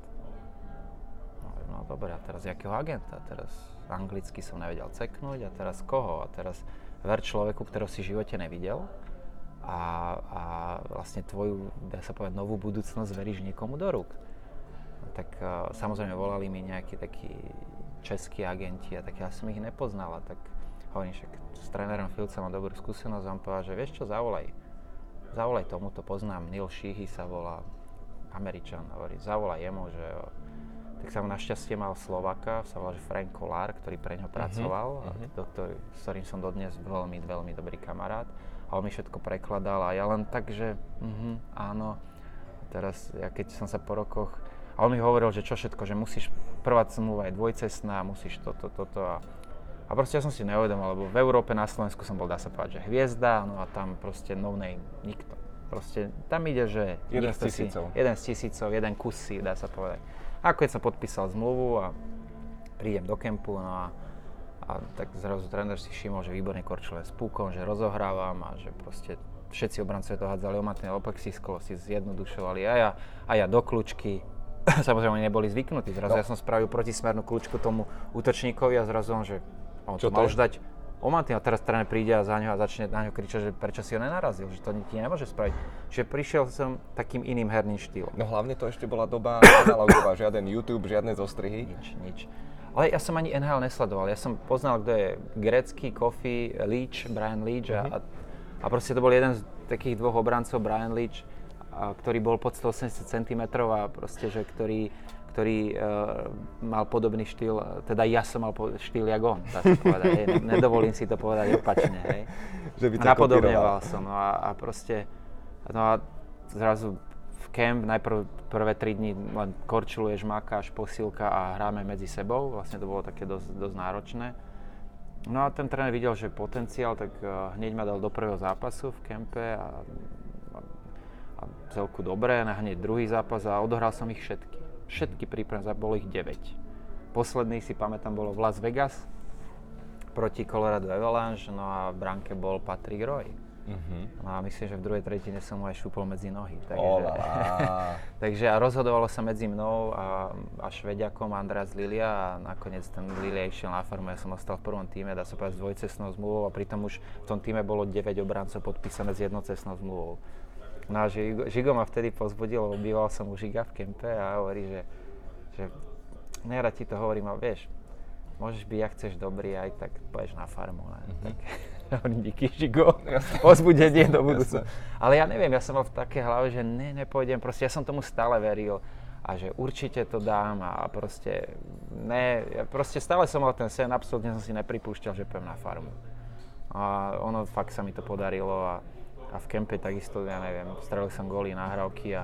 No dobre, a teraz jakého agenta? Teraz anglicky som nevedel ceknúť a teraz koho? A teraz ver človeku, ktorého si v živote nevidel a vlastne tvoju, dá sa povedať, novú budúcnosť veríš niekomu do rúk. Tak samozrejme volali mi nejakí takí českí agenti a tak ja som ich nepoznal a tak hovorím, že s trénerom Filca mám dobrú skúsenosť a on povedal, že vieš čo, zavolaj tomu, to poznám, Neil Sheehy sa volá, Američan, hovorí, zavolaj jemu, že tak som našťastie mal Slováka, sa volá Frank Kolár, ktorý pre ňo pracoval, s ktorým som dodnes veľmi, veľmi dobrý kamarát. A on mi všetko prekladal a ja len tak, že áno. Teraz, ja keď som sa po rokoch... A on mi hovoril, že čo všetko, že musíš... Prvá zmluva je dvojcestná, musíš toto a proste ja som si neuvedomal, lebo v Európe, na Slovensku som bol, dá sa povedať, že hviezda, no a tam proste no name, nikto. Proste tam ide, že... Jeden z tisícov, jeden kus si, dá sa povedať. Ako keď som podpísal zmluvu a prídem do kempu, no a tak zrazu tréner si všimol, že výborne korčujem s púkom, že rozohrávam a že proste všetci obrancovia to hádzali o matné plexísklo, si zjednodušovali a ja do kľúčky. Samozrejme oni neboli zvyknutí, zrazu ja som spravil protismernú kľúčku tomu útočníkovi a zrazu on, že on to mal už dať o matné a teraz tréner príde a za ňo a začne na ňo kričať, že prečo si ho nenarazil, že to ti nemôže spraviť. Čiže prišiel som takým iným herným štýlom. No hlavne to ešte bola doba analogová, žiaden YouTube, žiadne zostrihy. Nič. Ale ja som ani NHL nesledoval, ja som poznal, kto je grécky, Kofi, Leetch, Brian Leetch a proste to bol jeden z takých 2 obrancov, Brian Leetch, ktorý bol pod 180 cm a proste, že ktorý ktorý mal podobný štýl, teda ja som mal štýl jak on, dá sa povedať, hej, nedovolím si to povedať opačne, hej. Že by to napodobňoval som, no a proste, no a zrazu v camp najprv prvé 3 dni len korčuluješ, makáš, posilka a hráme medzi sebou, vlastne to bolo také dosť náročné. No a ten tréner videl, že potenciál, tak hneď ma dal do prvého zápasu v campe a celku dobre, na hneď druhý zápas a odohral som ich všetky. Všetky prípravné, bolo ich 9. Posledný, si pamätám, bolo v Las Vegas proti Colorado Avalanche, no a v bránke bol Patrick Roy. Mm-hmm. No a myslím, že v druhej tretine som mu aj šúpol medzi nohy. Takže a rozhodovalo sa medzi mnou a Švediakom Andreas Lilia a nakoniec ten Lilia išiel na farmu, ja som ostal v prvom týme, dá sa povedať s dvojcestnou zmluvou a pritom už v tom týme bolo 9 obráncov podpísané s jednocestnou zmluvou. No a Žigo ma vtedy povzbudil, lebo býval som u Žiga v kempe a hovorí, že nerad ti to hovorím, ale vieš, môžeš byť, ak chceš dobrý, aj tak pôjdeš na farmu, ne? Mm-hmm. Tak hovorím, díky Žigo, povzbudenie do budúcna. Ale ja neviem, ja som mal v takej hlave, že nepôjdem, proste ja som tomu stále veril a že určite to dám a proste ne, ja proste stále som mal ten sen, absolútne som si nepripúšťal, že pôjdem na farmu. A ono fakt sa mi to podarilo a v kempe takisto, ja neviem, strelil som góly, nahrávky a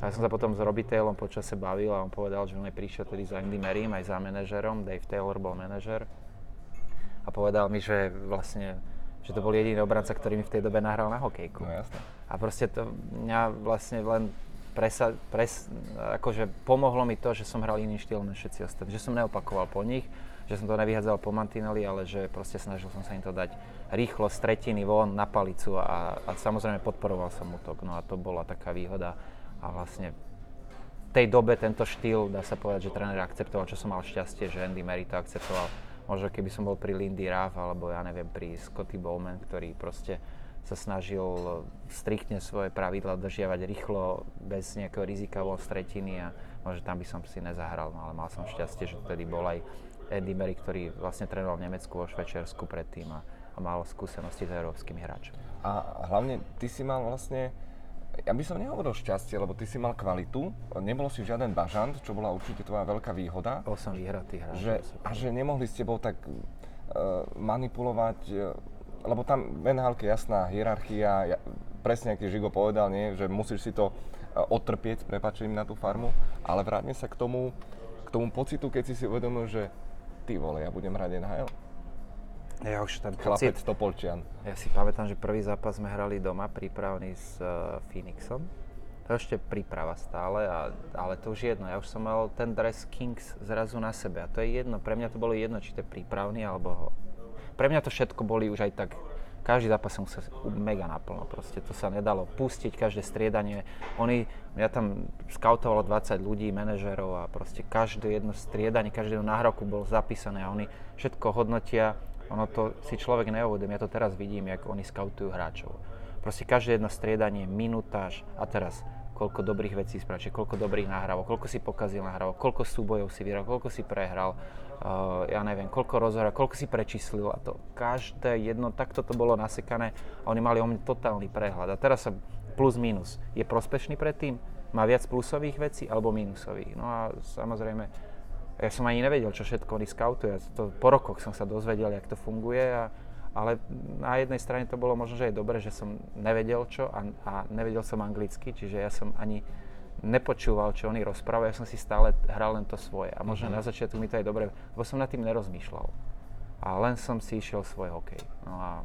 ja som sa potom s Robbie Taylorom počase bavil a on povedal, že on je prišiel tedy za Andy Merrym, aj za manažerom, Dave Taylor bol manažer a povedal mi, že vlastne, že to bol jediný obranca, ktorý mi v tej dobe nahral na hokejku. No jasne. A proste to mňa vlastne len akože pomohlo mi to, že som hral iným štýlom než všetci ostatní, že som neopakoval po nich, že som to nevyhádzal po mantineli, ale že proste snažil som sa im to dať rýchlo z tretiny von na palicu a samozrejme podporoval som útok, no a to bola taká výhoda a vlastne v tej dobe tento štýl, dá sa povedať, že tréner akceptoval, čo som mal šťastie, že Andy Merry to akceptoval. Možno keby som bol pri Lindy Ruff alebo ja neviem pri Scotty Bowman, ktorý proste sa snažil striktne svoje pravidlá dodržiavať rýchlo, bez nejakého rizika von z tretiny a možno tam by som si nezahral, no ale mal som šťastie, že vtedy bol aj Andy Merry, ktorý vlastne trénoval v Nemecku, vo Švečersku predtým a mal skúsenosti s európskymi hráčmi. A hlavne ty si mal vlastne, ja by som nehovoril šťastie, lebo ty si mal kvalitu, nebolo si žiaden bažant, čo bola určite tvoja veľká výhoda. Bol som vyhratý hráč. A že nemohli s tebou tak manipulovať, lebo tam v NHL je jasná hierarchia, presne aký Žigo povedal, nie, že musíš si to odtrpieť, prepáčim na tú farmu, ale vráťme sa k tomu pocitu, keď si si uvedomil, že ty vole, ja budem hrať NHL. Ja už tam chlapec Topolčian. Ja si pamätám, že prvý zápas sme hrali doma, prípravný s Phoenixom. To ešte príprava stále, ale to už je jedno. Ja už som mal ten dres Kings zrazu na sebe a to je jedno. Pre mňa to bolo jedno, či to je prípravný alebo... Pre mňa to všetko boli už aj tak... Každý zápas som musel mega naplno, proste to sa nedalo pustiť, každé striedanie. Mňa tam skautovalo 20 ľudí, manažerov a proste každé jedno striedanie, každého nahrávku bolo zapísané a oni všetko hodnotia. Ono to si človek neuvedomí, ja to teraz vidím, jak oni skautujú hráčov. Proste každé jedno striedanie, minutáž a teraz koľko dobrých vecí spračil, koľko dobrých nahrávok, koľko si pokazil nahrávok, koľko súbojov si vyhral, koľko si prehral. Ja neviem, koľko rozhovoril, koľko si prečíslil a to každé jedno, takto to bolo nasekané a oni mali o mne totálny prehľad a teraz sa plus minus je prospešný predtým, má viac plusových vecí alebo minusových. No a samozrejme, ja som ani nevedel, čo všetko oni skautujú, po rokoch som sa dozvedel, jak to funguje, ale na jednej strane to bolo možno, že je dobre, že som nevedel čo a nevedel som anglicky, čiže ja som ani nepočúval, čo oni rozprávajú, ja som si stále hral len to svoje a možno na začiatku mi to aj dobre, lebo som nad tým nerozmýšľal a len som si išiel svoj hokej, no a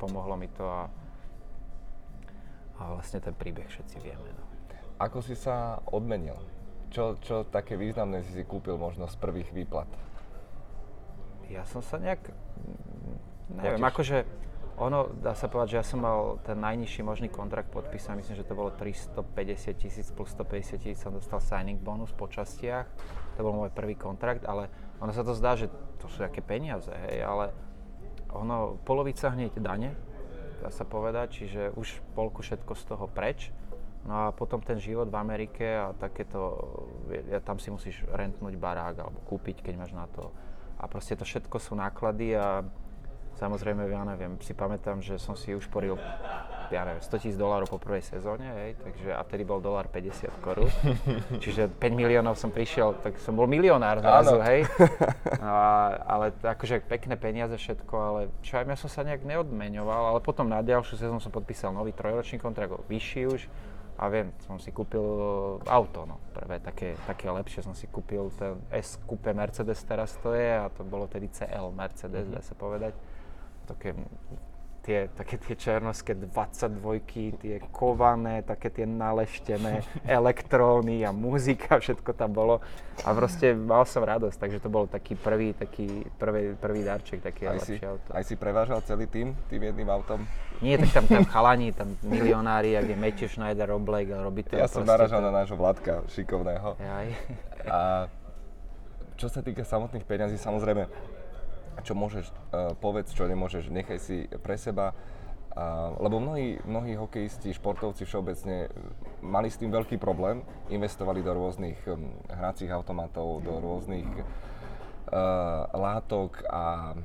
pomohlo mi to a vlastne ten príbeh všetci vieme. No. Ako si sa odmenil? Čo také významné si kúpil možno z prvých výplat? Ja som sa nejak, neviem, akože ono, dá sa povedať, že ja som mal ten najnižší možný kontrakt podpísaný, myslím, že to bolo 350 000 plus 150 000 som dostal signing bonus po častiach. To bol môj prvý kontrakt, ale ono sa to zdá, že to sú také peniaze, hej, ale ono, polovica hneď dane, dá sa povedať, čiže už polku všetko z toho preč. No a potom ten život v Amerike a takéto, tam si musíš rentnúť barák alebo kúpiť, keď máš na to. A proste to všetko sú náklady a samozrejme, ja neviem, si pamätám, že som si ušporil ja neviem, $100,000 po prvej sezóne, hej, takže a vtedy bol $1.50 korún, čiže 5 miliónov som prišiel, tak som bol milionár zrazu, hej. Ale akože pekné peniaze všetko, ale čo aj ja som sa nejak neodmeňoval, ale potom na ďalšiu sezónu som podpísal nový trojročný kontrakt, vyšší už, a viem, som si kúpil auto, no prvé také lepšie, som si kúpil ten S Coupe Mercedes, teraz to je, a to bolo tedy CL Mercedes, dá sa povedať. Také tie černovské 22-ky, tie kované, také tie naleštené elektróny a muzika, všetko tam bolo. A proste mal som radosť, takže to bol taký prvý darček, také lepšie auto. Aj si prevážal celý tým jedným autom? Nie, tak tam chalani, tam milionári, jak je Matthew Schneider, Oblake, robí to. Ja som naražal na nášho Vládka šikovného. Aj. A čo sa týka samotných peňazí, samozrejme, čo môžeš, povedz, čo nemôžeš, nechaj si pre seba, lebo mnohí hokejisti, športovci všeobecne mali s tým veľký problém, investovali do rôznych hracích automatov, do rôznych látok a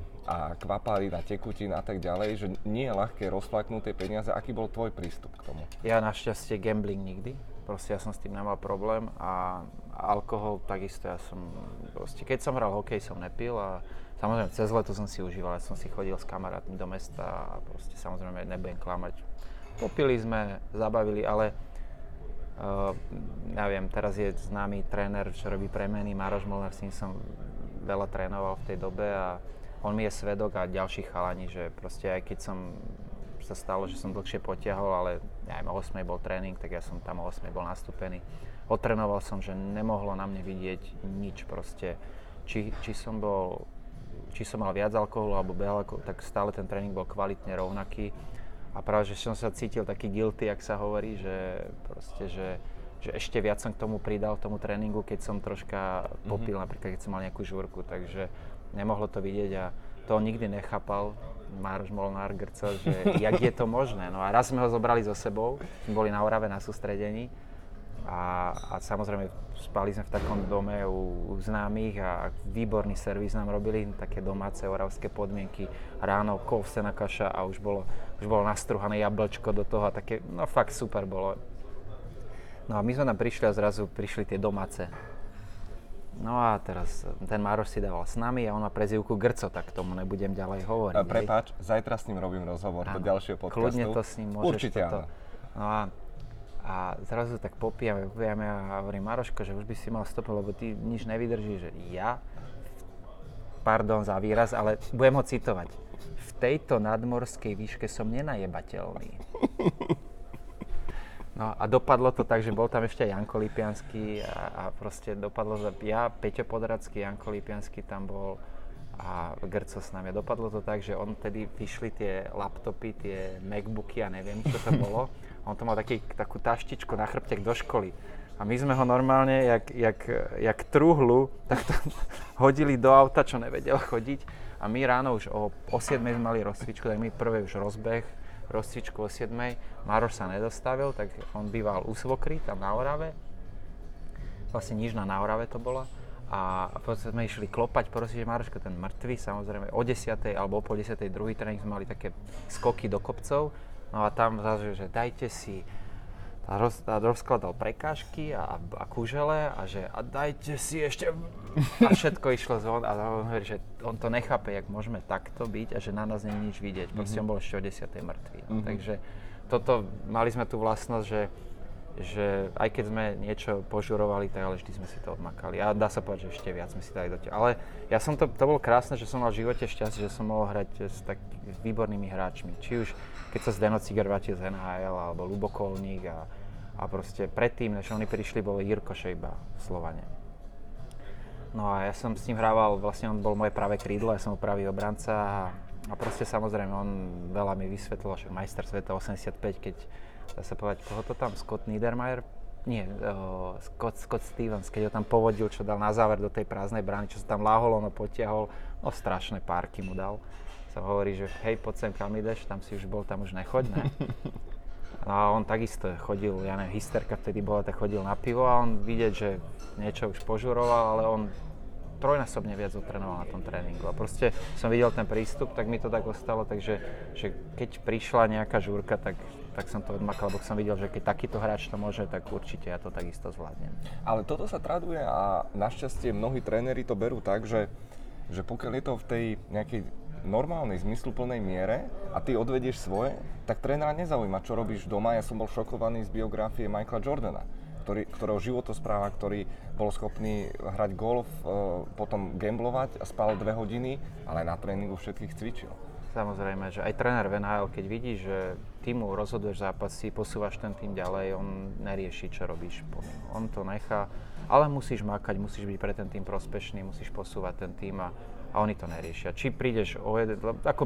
kvapalín a tekutín a tak ďalej, že nie je ľahké rozflaknúť tie peniaze. Aký bol tvoj prístup k tomu? Ja našťastie gambling nikdy, proste ja som s tým nemal problém, a alkohol takisto, ja som proste, keď som hral hokej, som nepil, a samozrejme, cez leto som si užíval, som si chodil s kamarátmi do mesta a proste, samozrejme, nebudem klamať. Popili sme, zabavili, ale neviem, teraz je známy tréner, čo robí premeny, Maroš Molnár, s ním som veľa trénoval v tej dobe, a on mi je svedok a ďalší chalani, že proste aj keď som sa stalo, že som dlhšie potiahol, ale neviem, o 8 bol tréning, tak ja som tam o 8 bol nastúpený. Otrenoval som, že nemohlo na mne vidieť nič proste, či som mal viac alkoholu alebo behal, tak stále ten tréning bol kvalitne rovnaký. A práve, že som sa cítil taký guilty, jak sa hovorí, že proste, že ešte viac som k tomu pridal, tomu tréningu, keď som troška popil, napríklad keď som mal nejakú žúrku, takže nemohlo to vidieť, a to nikdy nechápal Maroš Molnár Grco, že jak je to možné. No a raz sme ho zobrali so sebou, boli na Orave na sústredení, a samozrejme spali sme v takom dome u známych, a výborný servis nám robili, také domáce oravské podmienky, ráno kov, senakaša, a už bolo nastruhané jablčko do toho, a také, no fakt super bolo. No a my sme tam prišli a zrazu prišli tie domáce. No a teraz ten Maroš si dával s nami, a on má prezývku Grco, tak tomu nebudem ďalej hovoriť. Prepáč, zajtra s ním robím rozhovor do ďalšieho podcastu. Kľudne to s ním môžeš. Určite toto. No a zrazu tak popijame a hovorím, Maroško, že už by si mal stopnúť, lebo ty nič nevydržíš, že ja, pardon za výraz, ale budem ho citovať. V tejto nadmorskej výške som nenajebateľný. No a dopadlo to tak, že bol tam ešte Janko Lipiansky, a proste dopadlo, že ja, Peťo Podradský, Janko Lipiansky tam bol a Grco s nami. A dopadlo to tak, že on tedy vyšli tie laptopy, tie Macbooky a neviem, čo to bolo. On to mal takú taštičku na chrbtek do školy. A my sme ho normálne, jak trúhlu, tak to hodili do auta, čo nevedel chodiť. A my ráno už o 7 sme mali rozcvičku, tak my prvé už rozbeh, rozcvičku o 7. Maroš sa nedostavil, tak on býval u svokry, tam na Orave. Vlastne Nižná na Orave to bola. A potom sme išli klopať, prosím, že Maroško, ten mŕtvy, samozrejme o 10. alebo o pol 10. druhý tréning sme mali také skoky do kopcov. No a tam zase, že dajte si, a rozkladal prekážky a kužele, a že a dajte si ešte, a všetko išlo zvon, a on hovorí, že on to nechápe, jak môžeme takto byť a že na nás nie je nič vidieť, proste on bol ešte o 10. mŕtvy. No, takže toto, mali sme tú vlastnosť, že aj keď sme niečo požurovali, tak ale vždy sme si to odmakali, a dá sa povedať, že ešte viac sme si dali do ťa. Ale ja som to bolo krásne, že som mal v živote šťastie, že som mohol hrať s tak výbornými hráčmi, či už keď sa Zdeno Chára vrátil z NHL, alebo Ľubo Kolník, a proste predtým, než oni prišli, bol Jirko Šejba v Slovane. No a ja som s ním hrával, vlastne on bol moje pravé krídlo, ja som pravý obranca, a proste samozrejme on veľa mi vysvetlil, však majster sveta 85, keď dá sa povedať, koho to tam, Scott Niedermayer? Nie, Scott Stevens, keď ho tam povodil, čo dal na záver do tej prázdnej brány, čo sa tam láhol, ono potiahol, no strašné párky mu dal. Sa hovorí, že hej, poď sem, kam ideš, tam si už bol, tam už nechoď, ne? A on takisto chodil, ja neviem, hysterka vtedy bola, tak chodil na pivo, a on vidieť, že niečo už požuroval, ale on trojnásobne viac utrenoval na tom tréningu. A proste som videl ten prístup, tak mi to tak ostalo, takže že keď prišla nejaká žúrka, tak som to odmakal, lebo som videl, že keď takýto hráč to môže, tak určite ja to takisto zvládnem. Ale toto sa traduje a našťastie mnohí tréneri to berú tak, že pokiaľ je to v tej nejakej normálnej, zmysluplnej miere a ty odvedieš svoje, tak trénera nezaujíma, čo robíš doma. Ja som bol šokovaný z biografie Michaela Jordana, ktorého životospráva, ktorý bol schopný hrať golf, potom gamblovať a spal 2 hodiny, ale na tréningu všetkých cvičil. Samozrejme, že aj tréner v NHL, keď vidí, že týmu rozhoduješ zápasy, posúvaš ten tým ďalej, on nerieši, čo robíš. On to nechá, ale musíš makať, musíš byť pre ten tým prospešný, musíš posúvať ten tým a oni to neriešia. Či prídeš o jeden, ako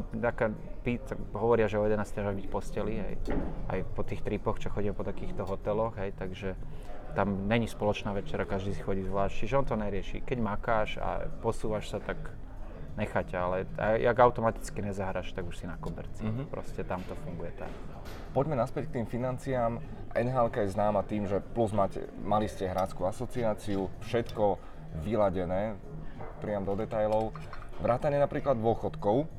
hovoria, že o 11 treba byť v posteli, hej, aj po tých tripoch, čo chodím po takýchto hoteloch, hej, takže tam není spoločná večera, každý si chodí zvlášť, čiže on to nerieši. Keď makáš a posúvaš sa, tak nechať ťa, ale ak automaticky nezahraš, tak už si na koberci. Mm-hmm. Proste tam to funguje tak. Poďme naspäť k tým financiám. NHL je známa tým, že plus mali ste hráčskú asociáciu, všetko vyladené, priam do detailov. Vrátane napríklad dôchodkov.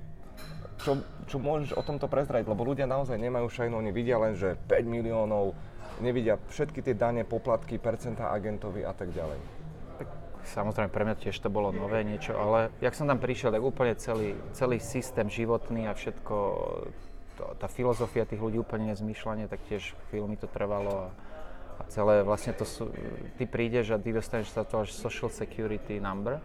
Čo môžeš o tomto prezradiť? Lebo ľudia naozaj nemajú šajnu, oni vidia len, že 5 miliónov, nevidia všetky tie dane, poplatky, percentá agentovi a tak ďalej. Samozrejme, pre mňa tiež to bolo nové niečo, ale jak som tam prišiel, tak úplne celý systém životný a všetko, tá filozofia tých ľudí, úplne nezmýšľanie, tak tiež chvíľu mi to trvalo a celé vlastne to sú, ty prídeš a ty dostaneš sa to až social security number,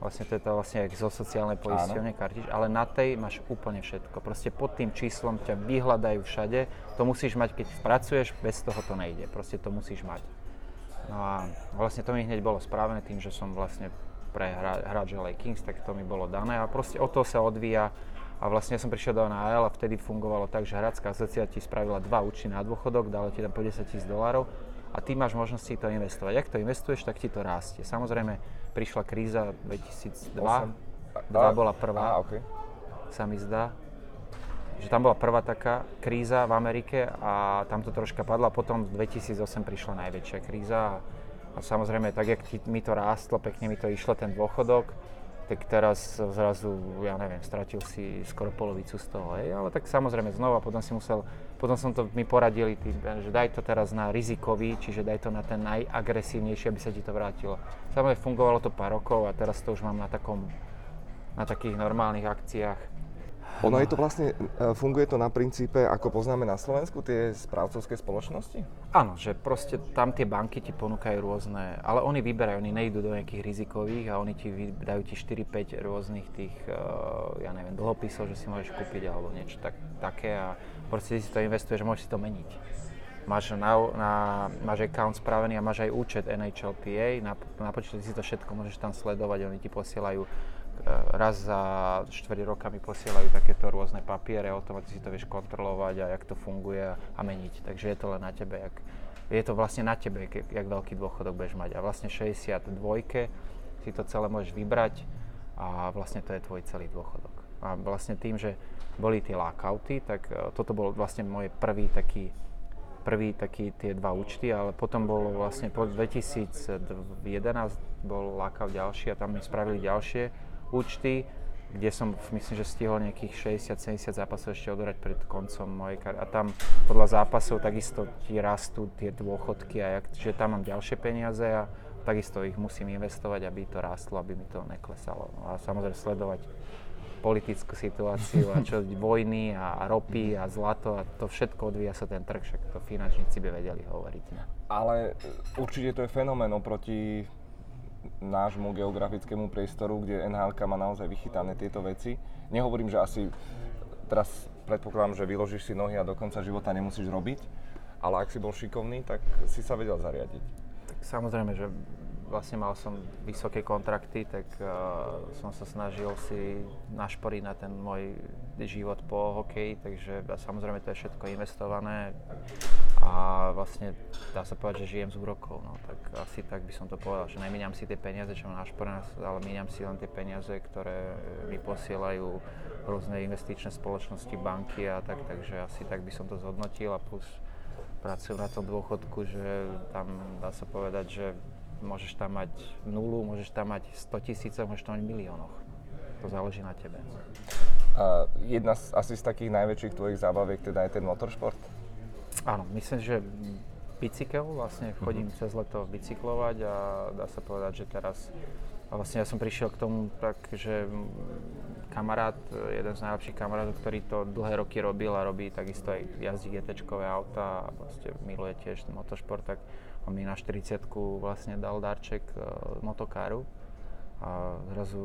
vlastne to je to vlastne jak zo sociálnej poisťovne kartič, ale na tej máš úplne všetko, proste pod tým číslom ťa vyhľadajú všade, to musíš mať, keď pracuješ, bez toho to nejde, proste to musíš mať. No a vlastne to mi hneď bolo správené tým, že som vlastne pre hráč LA Kings, tak to mi bolo dané a proste o to sa odvíja a vlastne ja som prišiel do NHL a vtedy fungovalo tak, že hráčska asociácia ti spravila 2 účty na dôchodok, dala ti tam po $10,000 a ty máš možnosť to investovať. Ak to investuješ, tak ti to rastie. Samozrejme prišla kríza 2002, bola prvá, okay, sa mi zdá, že tam bola prvá taká kríza v Amerike a tam to troška padlo, potom v 2008 prišla najväčšia kríza a samozrejme tak, jak mi to rástlo, pekne mi to išlo ten dôchodok, tak teraz zrazu, ja neviem, stratil si skoro polovicu z toho, hej, ale tak samozrejme znova, potom som to, mi poradili, že daj to teraz na rizikový, čiže daj to na ten najagresívnejší, aby sa ti to vrátilo. Samozrejme fungovalo to pár rokov a teraz to už mám na takých normálnych akciách. Ono je to vlastne, funguje to na princípe, ako poznáme na Slovensku, tie správcovské spoločnosti? Áno, že proste tam tie banky ti ponúkajú rôzne, ale oni vyberajú, oni nejdú do nejakých rizikových a oni ti dajú ti 4-5 rôznych tých, ja neviem, dlhopisov, že si môžeš kúpiť alebo niečo také a proste si to investuješ, môžeš si to meniť. Máš máš account spravený a máš aj účet NHLPA, na počítači si to všetko môžeš tam sledovať, oni ti posielajú raz za 4 roka mi posielajú takéto rôzne papiere, o tom, si to vieš kontrolovať a jak to funguje a meniť. Takže je to len na tebe, je to vlastne na tebe, jak veľký dôchodok budeš mať. A vlastne 62 si to celé môžeš vybrať a vlastne to je tvoj celý dôchodok. A vlastne tým, že boli tie lockouty, tak toto bol vlastne môj prvý taký tie 2 účty, ale potom bolo vlastne po 2011 bol lockout ďalší a tam mi spravili ďalšie účty, kde som, myslím, že stihol nejakých 60-70 zápasov ešte odohrať pred koncom mojej kariéry. A tam podľa zápasov takisto ti rastú tie dôchodky a že tam mám ďalšie peniaze a takisto ich musím investovať, aby to rástlo, aby mi to neklesalo. A samozrejme sledovať politickú situáciu a čo vojny a ropy a zlato a to všetko, odvíja sa ten trh, však to finančníci by vedeli hovoriť. Ne? Ale určite to je fenomén oproti nášmu geografickému priestoru, kde NHL-ka má naozaj vychytané tieto veci. Nehovorím, že asi teraz predpokladám, že vyložíš si nohy a do konca života nemusíš robiť, ale ak si bol šikovný, tak si sa vedel zariadiť. Tak samozrejme, že vlastne mal som vysoké kontrakty, tak som sa snažil si našporiť na ten môj život po hokeji, takže samozrejme to je všetko investované a vlastne dá sa povedať, že žijem z úrokov, no tak asi tak by som to povedal, že nemíňam si tie peniaze, čo mám našporené, ale míňam si len tie peniaze, ktoré mi posielajú rôzne investičné spoločnosti, banky a tak, takže asi tak by som to zhodnotil a plus pracujem na tom dôchodku, že tam dá sa povedať, že Môžeš tam mať 0, môžeš tam mať 100 000, môžeš tam mať miliónoch. To záleží na tebe. A jedna z asi z takých najväčších tvojich zábaviek teda je ten motorsport? Áno, myslím, že bicykel, vlastne chodím cez leto bicyklovať a dá sa povedať, že teraz vlastne ja som prišiel k tomu tak, že kamarát, jeden z najlepších kamarátov, ktorý to dlhé roky robil a robí takisto aj jazdí GT-čkové auta a vlastne miluje tiež motošport, tak on mi na 40-ku vlastne dal darček motokáru a zrazu,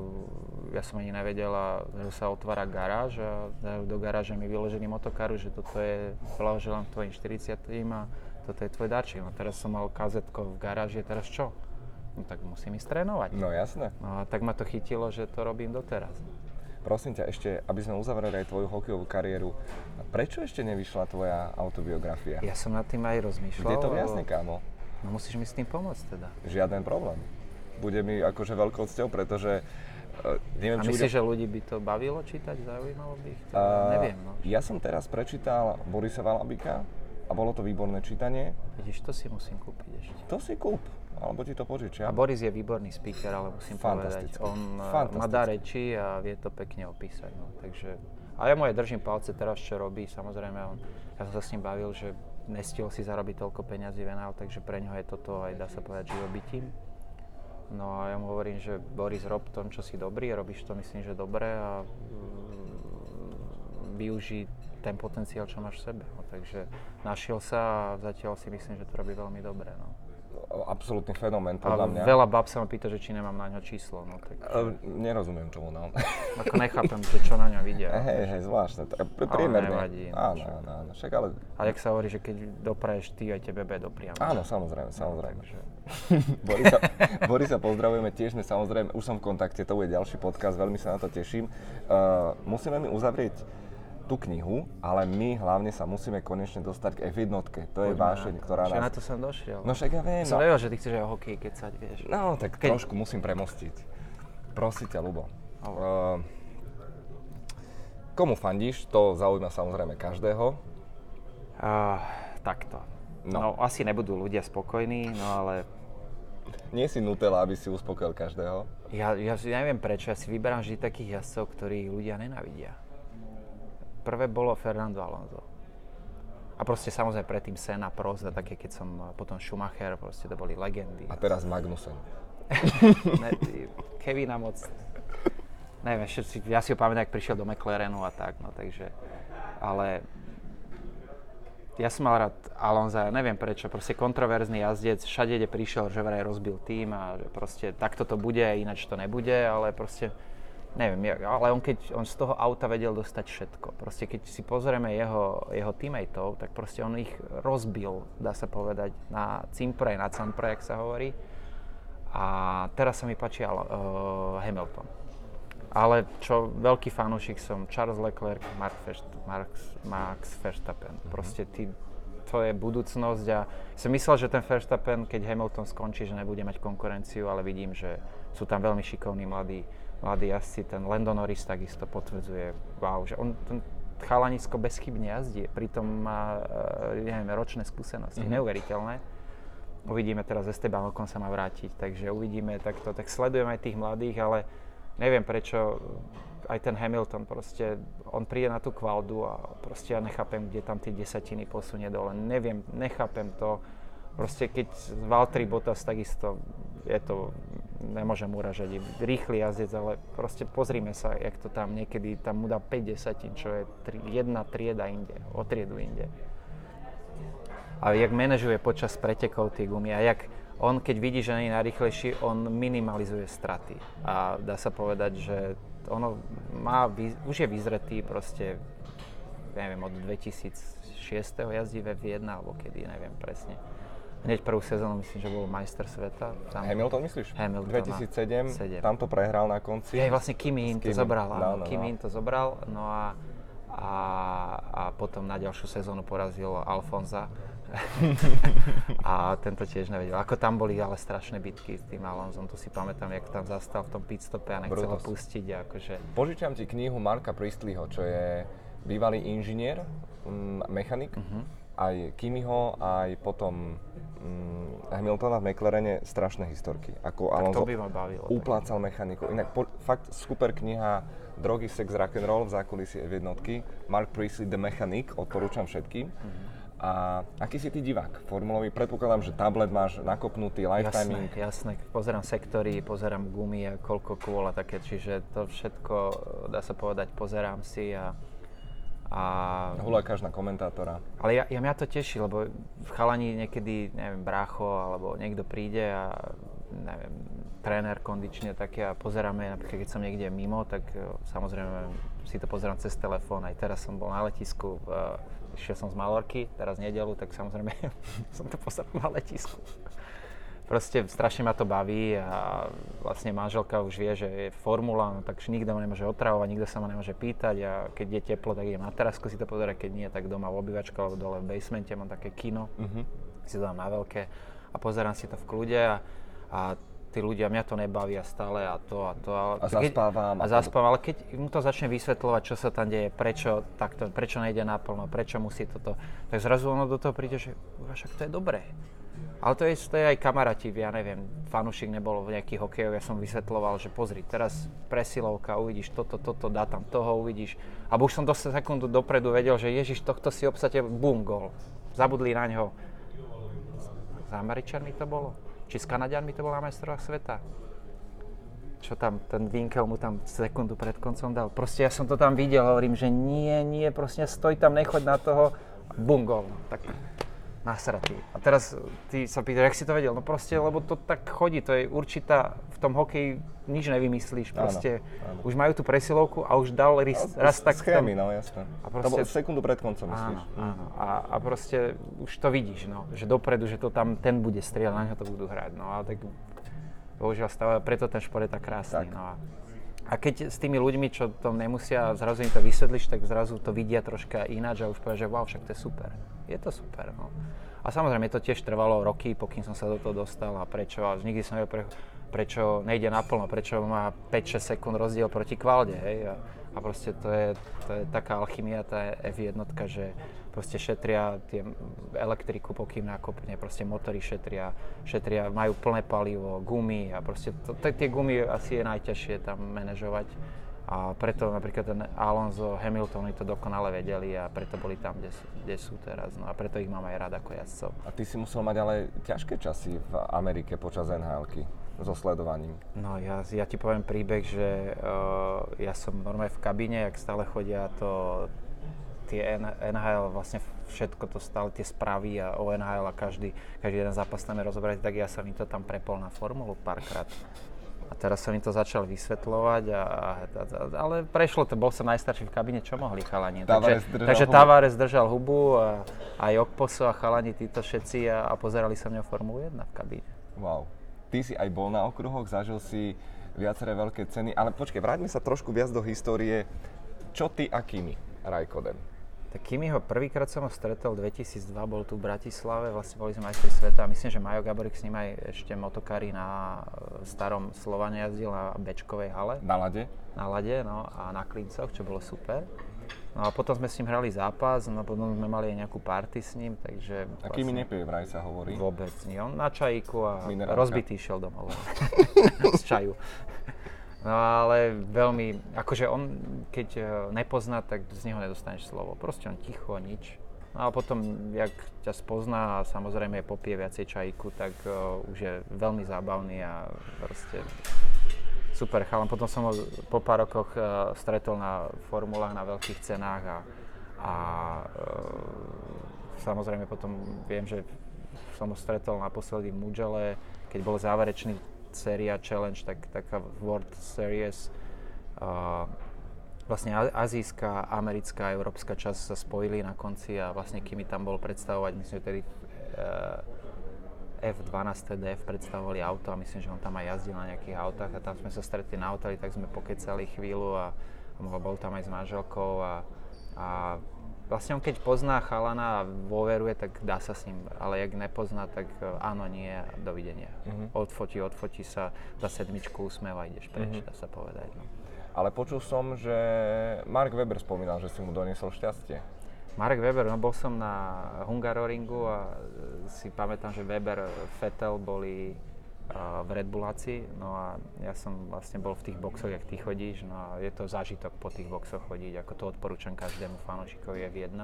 ja som ani nevedel a zrazu sa otvára garáž a do garáže mi vyložený motokáru, že toto je, blahoželám tvojim 40-tým a toto je tvoj darček. No teraz som mal kazetko v garáži, teraz čo? No tak musím ísť trénovať. No jasné. No, tak ma to chytilo, že to robím doteraz. Prosím ťa ešte, aby sme uzavreli aj tvoju hokejovú kariéru, prečo ešte nevyšla tvoja autobiografia? Ja som nad tým aj rozmýšľal. Je to jasné, kámo? No musíš mi s tým pomôcť teda. Žiaden problém. Bude mi akože veľkou cťou, pretože neviem, či myslíš, že ľudí by to bavilo čítať? Zaujímalo by ich? Teda? Neviem, no. Ja som teraz prečítal Borisa Valabika a bolo to výborné čítanie. Vidíš, to si musím kúpiť ešte. To si kúp. Alebo ti to požičia. A Boris je výborný speaker, ale musím povedať, on má dar reči a vie to pekne opísať. No, takže, a ja mu aj držím palce teraz, čo robí, samozrejme, on, ja som sa s ním bavil, že nestihol si zarobiť toľko peňazí venal, takže pre ňoho je toto aj, dá sa povedať, živobytím. No a ja mu hovorím, že Boris, rob tom, čo si dobrý, robíš to, myslím, že dobre a využij ten potenciál, čo máš v sebe. No, takže našiel sa a zatiaľ si myslím, že to robí veľmi dobre. No. Absolútny fenomén, podľa mňa. Veľa bab sa ma pýta, že či nemám na ňo číslo, no tak... Nerozumiem tomu, no. Ako nechápem, že čo na ňo vidia. Hej, zvláštne, prímerne. Ale nevadí. Áno, však ale... A jak sa hovorí, že keď dopraješ ty, aj tebe dopriam. Áno, samozrejme. No, takže... Borisa pozdravujeme tiež, samozrejme, už som v kontakte, to bude ďalší podcast, veľmi sa na to teším. Musíme mi uzavrieť tú knihu, ale my hlavne sa musíme konečne dostať k F1-ke. To je vášeň, ktorá nás... Však na to som došiel. No však ja viem. Som nevedel, že ty chceš aj hokej kecať, vieš. No, tak trošku musím premostiť. Prosím ťa, Ľubo. Komu fandíš? To zaujíma samozrejme každého. Takto. No, asi nebudú ľudia spokojní, no ale... Nie si Nutella, aby si uspokojil každého. Ja neviem prečo, ja si vyberám vždy takých jazdcov, ktorých ľudia nenávidia. Prvé bolo Fernando Alonso. A proste samozrejme predtým Senna, Prost a také, keď som potom Schumacher, proste to boli legendy. A teraz Magnussen. Kevina moc... Neviem, ja si ho pamätám, ak prišiel do McLarenu a tak, no takže... Ale... Ja som mal rád Alonsa, neviem prečo, proste kontroverzný jazdec, všade, kde prišiel, že vraj rozbil tým a že proste takto to bude, ináč to nebude, ale proste... Neviem, ale on z toho auta vedel dostať všetko. Proste keď si pozrieme jeho teammateov, tak proste on ich rozbil, dá sa povedať, na cimpre, na campre, jak sa hovorí. A teraz sa mi páči Hamilton. Ale čo veľký fanúšik som, Charles Leclerc, Max Verstappen. Proste to je budúcnosť a som myslel, že ten Verstappen, keď Hamilton skončí, že nebude mať konkurenciu, ale vidím, že sú tam veľmi šikovní mladí jazdci, ten Lando Norris takisto potvrdzuje, wow, že on ten chalanisko bezchybne jazdí, pritom má, neviem, ročné skúsenosti, neuveriteľné. Uvidíme teraz, Esteban Ocon sa má vrátiť, takže uvidíme takto, tak sledujem aj tých mladých, ale neviem prečo, aj ten Hamilton proste, on príde na tú kvaldu a proste ja nechápem, kde tam tie desatiny posunie dole, neviem, nechápem to. Proste keď Valtteri Bottas takisto, je to, nemôžem uražať, rýchly jazdec, ale proste pozrime sa, jak to tam niekedy, tam mu dá 5 desatín, čo je jedna trieda inde, o triedu inde. A jak manažuje počas pretekov tie gumy a jak on, keď vidí, že nie je najrýchlejší, on minimalizuje straty. A dá sa povedať, že ono má, už je vyzretý proste, neviem, od 2006. jazdí ve V1 alebo kedy, neviem presne. Hneď prvú sezónu, myslím, že bol majster sveta. Hamilton myslíš? Hamilton. 2007, tam to prehral na konci. Ja vlastne Kimi im to zobral, áno. Kimi im to zobral, no a potom na ďalšiu sezónu porazil Alfonsa. A tento tiež nevedel. Ako tam boli ale strašné bitky s tým Alonsom, to si pamätám, jak tam zastal v tom pitstope a nechcel ho pustiť. Akože... Požičiam ti knihu Marka Priestleyho, čo je bývalý inžinier, mechanik. aj Kimiho, aj potom Hamiltona v McLarene strašné historky. Ako Alonso uplácal mechaniku. Inak fakt super kniha Drogy, sex, rock'n'roll v zákulisí F1. Mark Priestley, The Mechanic, odporúčam všetkým. A aký si ty divák formulový? Predpokladám, že tablet máš nakopnutý, lifetiming. Jasné, pozerám sektory, pozerám gumy a koľko kôl a také, čiže to všetko, dá sa povedať, pozerám si a hulákaš na komentátora. Ale ja mňa to teší, lebo v chalani niekedy, neviem, brácho alebo niekto príde a neviem, tréner kondične také a pozeráme, napríklad keď som niekde mimo, tak samozrejme si to pozerám cez telefón. Aj teraz som bol na letisku, išiel som z Malorky, teraz nedeľu, tak samozrejme som to posadil na letisku. Proste strašne ma to baví a vlastne manželka už vie, že je formula, no takže nikto ma nemôže otravovať, nikto sa ma nemôže pýtať a keď je teplo, tak idem na terasku si to pozerať, keď nie, tak doma v obývačke alebo dole v basemente mám také kino, si to dám na veľké a pozerám si to v kľude a tí ľudia, mňa to nebavia stále a to. A zaspávam, ale keď mu to začne vysvetľovať, čo sa tam deje, prečo takto, prečo nejde naplno, prečo musí toto, tak zrazu ono do toho príde, že však to je dobré. Ale to je aj kamaráti, ja neviem, fanúšik nebol v nejakých hokejov, ja som vysvetľoval, že pozri, teraz presilovka, uvidíš toto, dá tam toho, uvidíš. A už som dosť sekundu dopredu vedel, že ježiš, tohto si obsadil, bum, gól. Zabudli na ňo. S Američanmi to bolo? Či s Kanadianmi to bolo na majstrovstvách sveta? Čo tam, ten Winkel mu tam sekundu pred koncom dal. Proste ja som to tam videl, hovorím, že nie, proste stoj tam, nechoď na toho, bum, gól. Tak. Nasratý. A teraz ty sa pýtaš, jak si to vedel? No proste, lebo to tak chodí, to je určitá, v tom hokeji nič nevymyslíš, proste áno. Už majú tú presilovku a už dal raz tak... Schémy, no jasné. Proste, sekundu pred koncom myslíš. Áno. A proste už to vidíš, no, že dopredu, že to tam ten bude strieľať, na ňo to budú hrať, no a tak bohužiaľ stále, preto ten šport je tak krásny, tak. No a keď s tými ľuďmi, čo to nemusia, zrazu im to vysvetlíš, tak zrazu to vidia troška ináč a už povedia, že wow, však to je super. Je to super, no. A samozrejme, to tiež trvalo roky, pokým som sa do toho dostal a prečo, a nikdy som nevedel, prečo nejde naplno, prečo má 5-6 sekúnd rozdiel proti kvalde, hej. A proste to je taká alchymia, tá F1, že proste šetria tie elektriku, pokým nakopne, proste motory šetria, majú plné palivo, gumy a proste tie gumy asi je najťažšie tam manažovať a preto napríklad ten Alonso, Hamilton to dokonale vedeli a preto boli tam, kde sú teraz, no a preto ich mám aj rád ako jazdcov. A ty si musel mať ale ťažké časy v Amerike počas NHL-ky so sledovaním. No ja ti poviem príbeh, že ja som normálne v kabíne, jak stále chodia to tie NHL, vlastne všetko to stále tie správy a o NHL a každý jeden zápas tam je rozobrať, tak ja som im to tam prepol na formulu párkrát. A teraz som im to začal vysvetľovať, ale prešlo to, bol som najstarší v kabíne, čo mohli chalani. Takže Tavares držal hubu a aj Okposo a chalani títo všetci a pozerali sa mňa Formulu 1 v kabíne. Wow. Ty si aj bol na okruhoch, zažil si viaceré veľké ceny, ale počkaj, vráťme sa trošku viac do histórie. Čo ty a Kimi Räikkönen? Tak Kimiho prvýkrát som ho stretol, 2002, bol tu v Bratislave, vlastne boli sme majstri sveta a myslím, že Majo Gaborik s ním aj ešte motokári na starom Slovane jazdil na Bečkovej hale. Na lade, no a na Klincoch, čo bolo super. No a potom sme s ním hrali zápas, no potom sme mali aj nejakú party s ním, takže... A Kimi nepije vraj, sa hovorí. Vôbec nie, on na čajíku a rozbitý šiel domov z čaju. No ale veľmi, akože on keď nepozná, tak z neho nedostaneš slovo. Proste on ticho, nič. No a potom, jak ťa spozná a samozrejme popije viacej čajíku, tak už je veľmi zábavný a proste super chalan. Potom som ho po pár rokoch stretol na formulách, na veľkých cenách a samozrejme potom viem, že som ho stretol naposledy v Mugele, keď bol záverečný séria Challenge, taká World Series. Vlastne azijská, americká, európska časť sa spojili na konci a vlastne Kimi tam bol predstavovať, myslím, že tedy F12 TDF predstavovali auto a myslím, že on tam aj jazdil na nejakých autách a tam sme sa stretli na hoteli, tak sme pokecali chvíľu a bol tam aj s manželkou a vlastne on keď pozná chalana a dôveruje, tak dá sa s ním, ale jak nepozná, tak áno, nie, dovidenia. Odfotí sa, za sedmičku usmieva, ideš preč, dá sa povedať. No. Ale počul som, že Mark Webber spomínal, že si mu doniesol šťastie. Mark Webber, no bol som na Hungaroringu a si pamätám, že Webber, Vettel boli v Red Bullácii, no a ja som vlastne bol v tých boxoch, jak ty chodíš, no a je to zážitok po tých boxoch chodiť, ako to odporúčam každému fanúšikovi F1.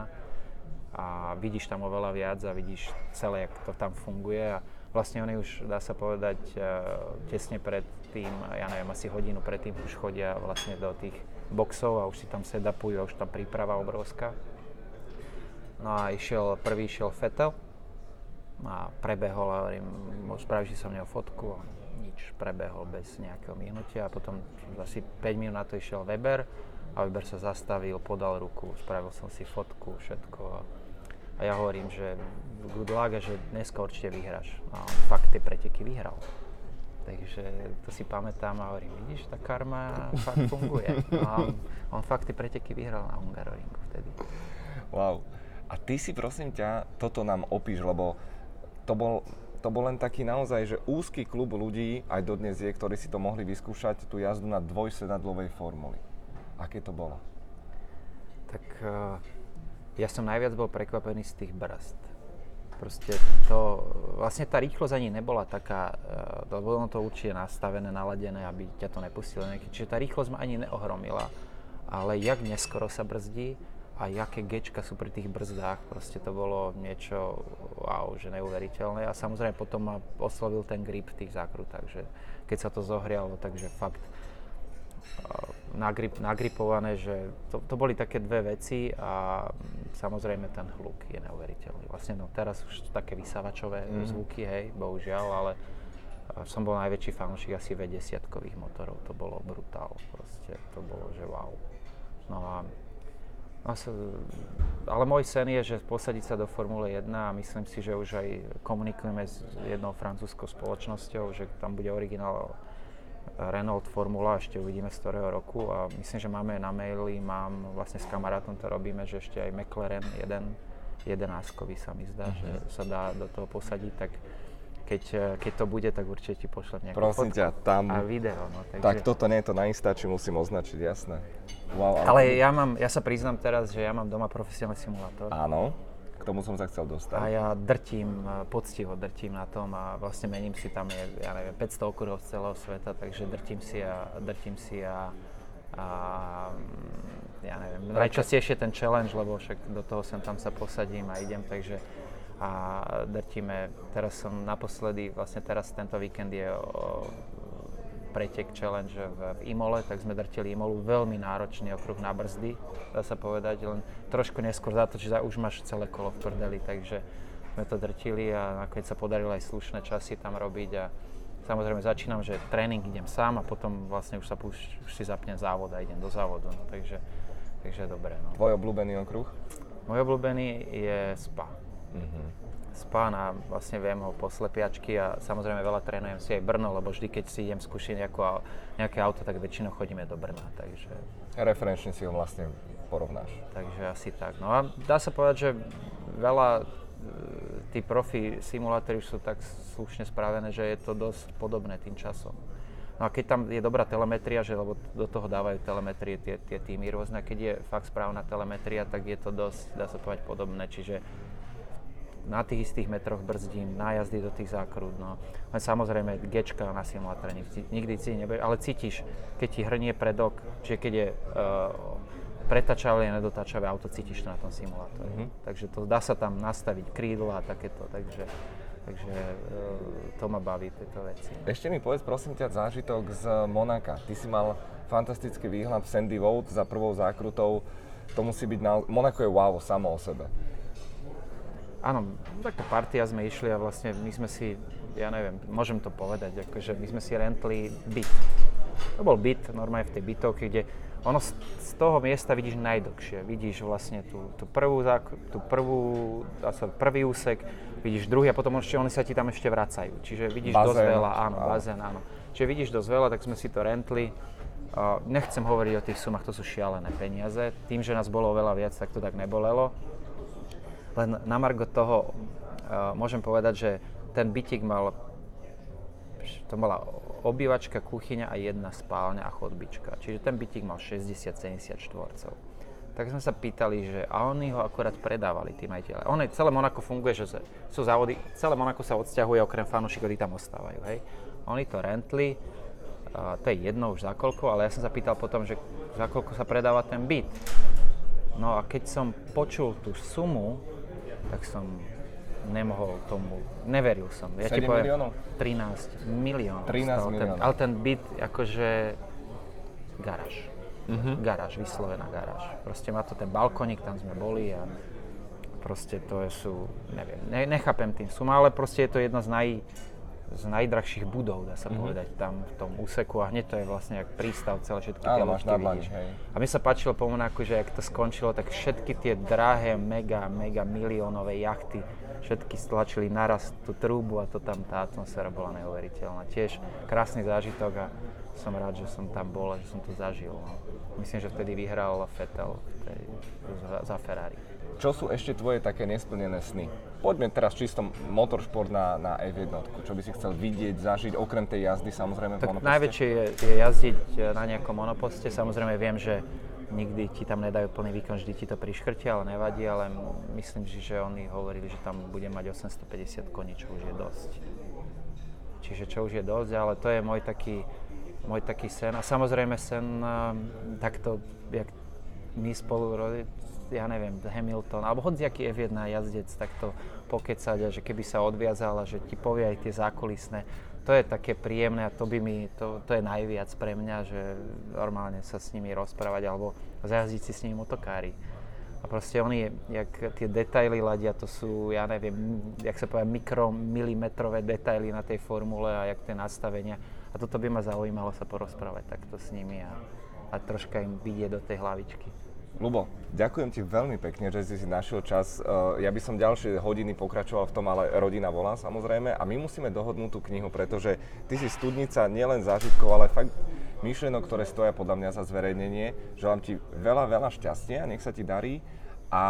A vidíš tam oveľa viac a vidíš celé, jak to tam funguje a vlastne oni už, dá sa povedať, tesne pred tým, ja neviem, asi hodinu pred tým už chodia vlastne do tých boxov a už si tam sedapujú a už tam príprava obrovská. No a prvý išiel Vettel a prebehol a hovorím, spravíš si so mňou fotku a nič, prebehol bez nejakého myhnutia a potom asi 5 minút na to išiel Webber a Webber sa zastavil, podal ruku, spravil som si fotku, všetko a ja hovorím, že good luck a že dneska určite vyhráš a on fakt tie preteky vyhral. Takže to si pamätám a hovorím, vidíš, tá karma fakt funguje. A on fakt tie preteky vyhral na Hungaroringu vtedy. Wow. A ty si, prosím ťa, toto nám opíš, lebo to bol len taký naozaj, že úzky klub ľudí, aj dodnes je, ktorí si to mohli vyskúšať, tú jazdu na dvojsedadlovej formuli. Aké to bolo? Tak ja som najviac bol prekvapený z tých brzd. Proste to, vlastne tá rýchlosť ani nebola taká, lebo ono to určite nastavené, naladené, aby ťa to nepustilo nejaké. Čiže tá rýchlosť ma ani neohromila, ale jak neskoro sa brzdí, a jaké gečka sú pri tých brzdách, proste to bolo niečo, wow, že neuveriteľné. A samozrejme potom ma oslovil ten grip v tých zákrutách, že keď sa to zohrialo, takže fakt nagripované, že to boli také dve veci a samozrejme ten hluk je neuveriteľný. Vlastne no teraz už také vysavačové zvuky, hej, bohužiaľ, ale som bol najväčší fanúšik asi V10-kových motorov, to bolo brutál, proste to bolo, že wow. No a ale môj sen je, že posadiť sa do Formule 1 a myslím si, že už aj komunikujeme s jednou francúzskou spoločnosťou, že tam bude originál Renault Formula, ešte uvidíme z ktorého roku a myslím, že máme na maili, mám vlastne s kamarátom to robíme, že ešte aj McLaren 11-kový sa mi zdá, že sa dá do toho posadiť, tak keď to bude, tak určite ti pošlem nejakú fotku a video. No, takže... Tak toto nie je to najistáči, musím označiť, jasné. Wow, ale ja sa priznám teraz, že ja mám doma profesionálny simulátor. Áno, k tomu som sa chcel dostať. A ja poctivo drtím na tom a vlastne mením si, tam je, ja neviem, 500 okruhov z celého sveta, takže drtím si a ja neviem, najčastejšie ten challenge, lebo však do toho sem tam sa posadím a idem, takže a drtíme, teraz som naposledy, vlastne teraz tento víkend je pretek challenge v Imole, tak sme drtili Imolu, veľmi náročný okruh na brzdy, dá sa povedať, len trošku neskôr zatočíš a už máš celé kolo v prdeli, takže sme to drtili a nakoniec sa podarilo aj slušné časy tam robiť a samozrejme začínam, že tréning idem sám a potom vlastne už si zapnem závod a idem do závodu, no, takže dobre. No. Tvoj obľúbený okruh? Môj obľúbený je Spa. Spa a vlastne viem ho po slepiačky a samozrejme veľa trénujem si aj Brno, lebo vždy, keď si idem skúšiť nejaké auto, tak väčšinou chodíme do Brna, takže... Referenčne si ho vlastne porovnáš. Takže asi tak. No a dá sa povedať, že veľa tí profi simulátory sú tak slušne spravené, že je to dosť podobné tým časom. No a keď tam je dobrá telemetria, že lebo do toho dávajú telemetrie tie týmy rôzne, keď je fakt správna telemetria, tak je to dosť, dá sa povedať, podobné, čiže... Na tých istých metroch brzdím, nájazdy do tých zákrut, no. Len samozrejme gečka na simulátore nikdy si nebudeš, ale cítiš, keď ti hrnie predok, čiže keď je pretačavé a nedotačavé auto, cítiš to na tom simulátore. Takže to dá sa tam nastaviť krídla a takéto, takže to ma baví, tieto veci. Ešte mi povedz, prosím ťa, zážitok z Monaka. Ty si mal fantastický výhľad v Sandy Road za prvou zákrutou, to musí byť, Monako je wow samo o sebe. Áno, takto partia sme išli a vlastne my sme si, ja neviem, môžem to povedať, akože my sme si rentli byt. To bol byt, normálne v tej bytovke, kde ono z toho miesta vidíš najdlhšie. Vidíš vlastne prvý úsek, vidíš druhý a potom oni sa ti tam ešte vracajú. Čiže vidíš bazén, dosť veľa, áno, bazén, áno. Čiže vidíš dosť veľa, tak sme si to rentli. Nechcem hovoriť o tých sumách, to sú šialené peniaze. Tým, že nás bolo veľa viac, tak to tak nebolelo. Len na margo toho môžem povedať, že ten bytík mal, to bola obývačka, kuchyňa a jedna spálňa a chodbička. Čiže ten bytík mal 60-70 štvorcov. tak sme sa pýtali, že a oni ho akurát predávali, tí majiteľe. Ono celé Monaco funguje, že sú závody, celé Monaco sa odsťahuje, okrem fanúšikov, ktorí tam ostávajú, hej. Oni to rentli, to je jedno už za koľko, ale ja som sa pýtal potom, že za koľko sa predáva ten byt. No a keď som počul tú sumu, tak som nemohol tomu, neveril som. Ja ti poviem, miliónov? 13 miliónov. 13 miliónov. Ale ten byt, akože garáž. Uh-huh. Garáž, vyslovená garáž. Proste má to ten balkónik, tam sme boli a proste to sú, neviem, nechápem tým suma, ale proste je to jedna z najdrahších budov, dá sa povedať, tam v tom úseku a hneď to je vlastne jak prístav, celé všetky tie loďky vidíš. A mne sa páčilo po Monaku, že ak to skončilo, tak všetky tie drahé, mega miliónové jachty, všetky stlačili naraz tú trúbu a to tam tá atmosféra bola neuveriteľná. Tiež krásny zážitok a som rád, že som tam bol a že som to zažil. Myslím, že vtedy vyhral Vettel za Ferrari. Čo sú ešte tvoje také nesplnené sny? Poďme teraz čisto motorsport na F1. Čo by si chcel vidieť, zažiť, okrem tej jazdy samozrejme v monoposte? Najväčšie je jazdiť na nejakom monoposte. Samozrejme viem, že nikdy ti tam nedajú plný výkon, vždy ti to priškrtia, ale nevadí, ale myslím, že oni hovorili, že tam budem mať 850 koní, čo už je dosť. Čiže čo už je dosť, ale to je môj taký sen a samozrejme sen takto, jak my spolu, ja neviem, Hamilton, alebo hociaký F1 jazdec takto pokecať a že keby sa odviazal a že ti povie aj tie zákulisné, to je také príjemné a to by mi, to je najviac pre mňa, že normálne sa s nimi rozprávať alebo zajazdiť si s nimi motokári. A proste oni, jak tie detaily ladia, to sú, ja neviem, jak sa povie, mikromilimetrové detaily na tej formule a jak tie nastavenia. A toto by ma zaujímalo sa porozprávať takto s nimi a troška im vidieť do tej hlavičky. Ľubo, ďakujem ti veľmi pekne, že si našiel čas. Ja by som ďalšie hodiny pokračoval v tom, ale rodina volá samozrejme a my musíme dohodnúť tú knihu, pretože ty si studnica nielen zážitkov, ale fakt myšlienok, ktoré stoja podľa mňa za zverejnenie. Želám ti veľa šťastia, nech sa ti darí a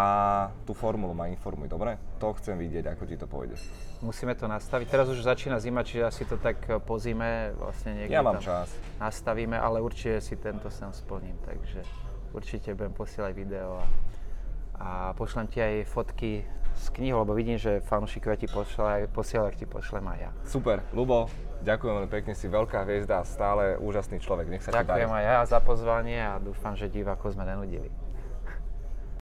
tú formulu ma informuj, dobre? To chcem vidieť, ako ti to pôjde. Musíme to nastaviť. Teraz už začína zima, čiže asi to tak po zime vlastne niekde čas nastavíme, ale určite si tento sen splním, takže určite budem posielať video a pošlem ti aj fotky z knihy, lebo vidím, že fanúšikovia ti posielajú, ak ti pošlem aj ja. Super, Ľubo, ďakujem veľmi pekne, si veľká hviezda, stále úžasný človek, nech sa ti darí. Ďakujem aj ja za pozvanie a dúfam, že divákov sme nenudili.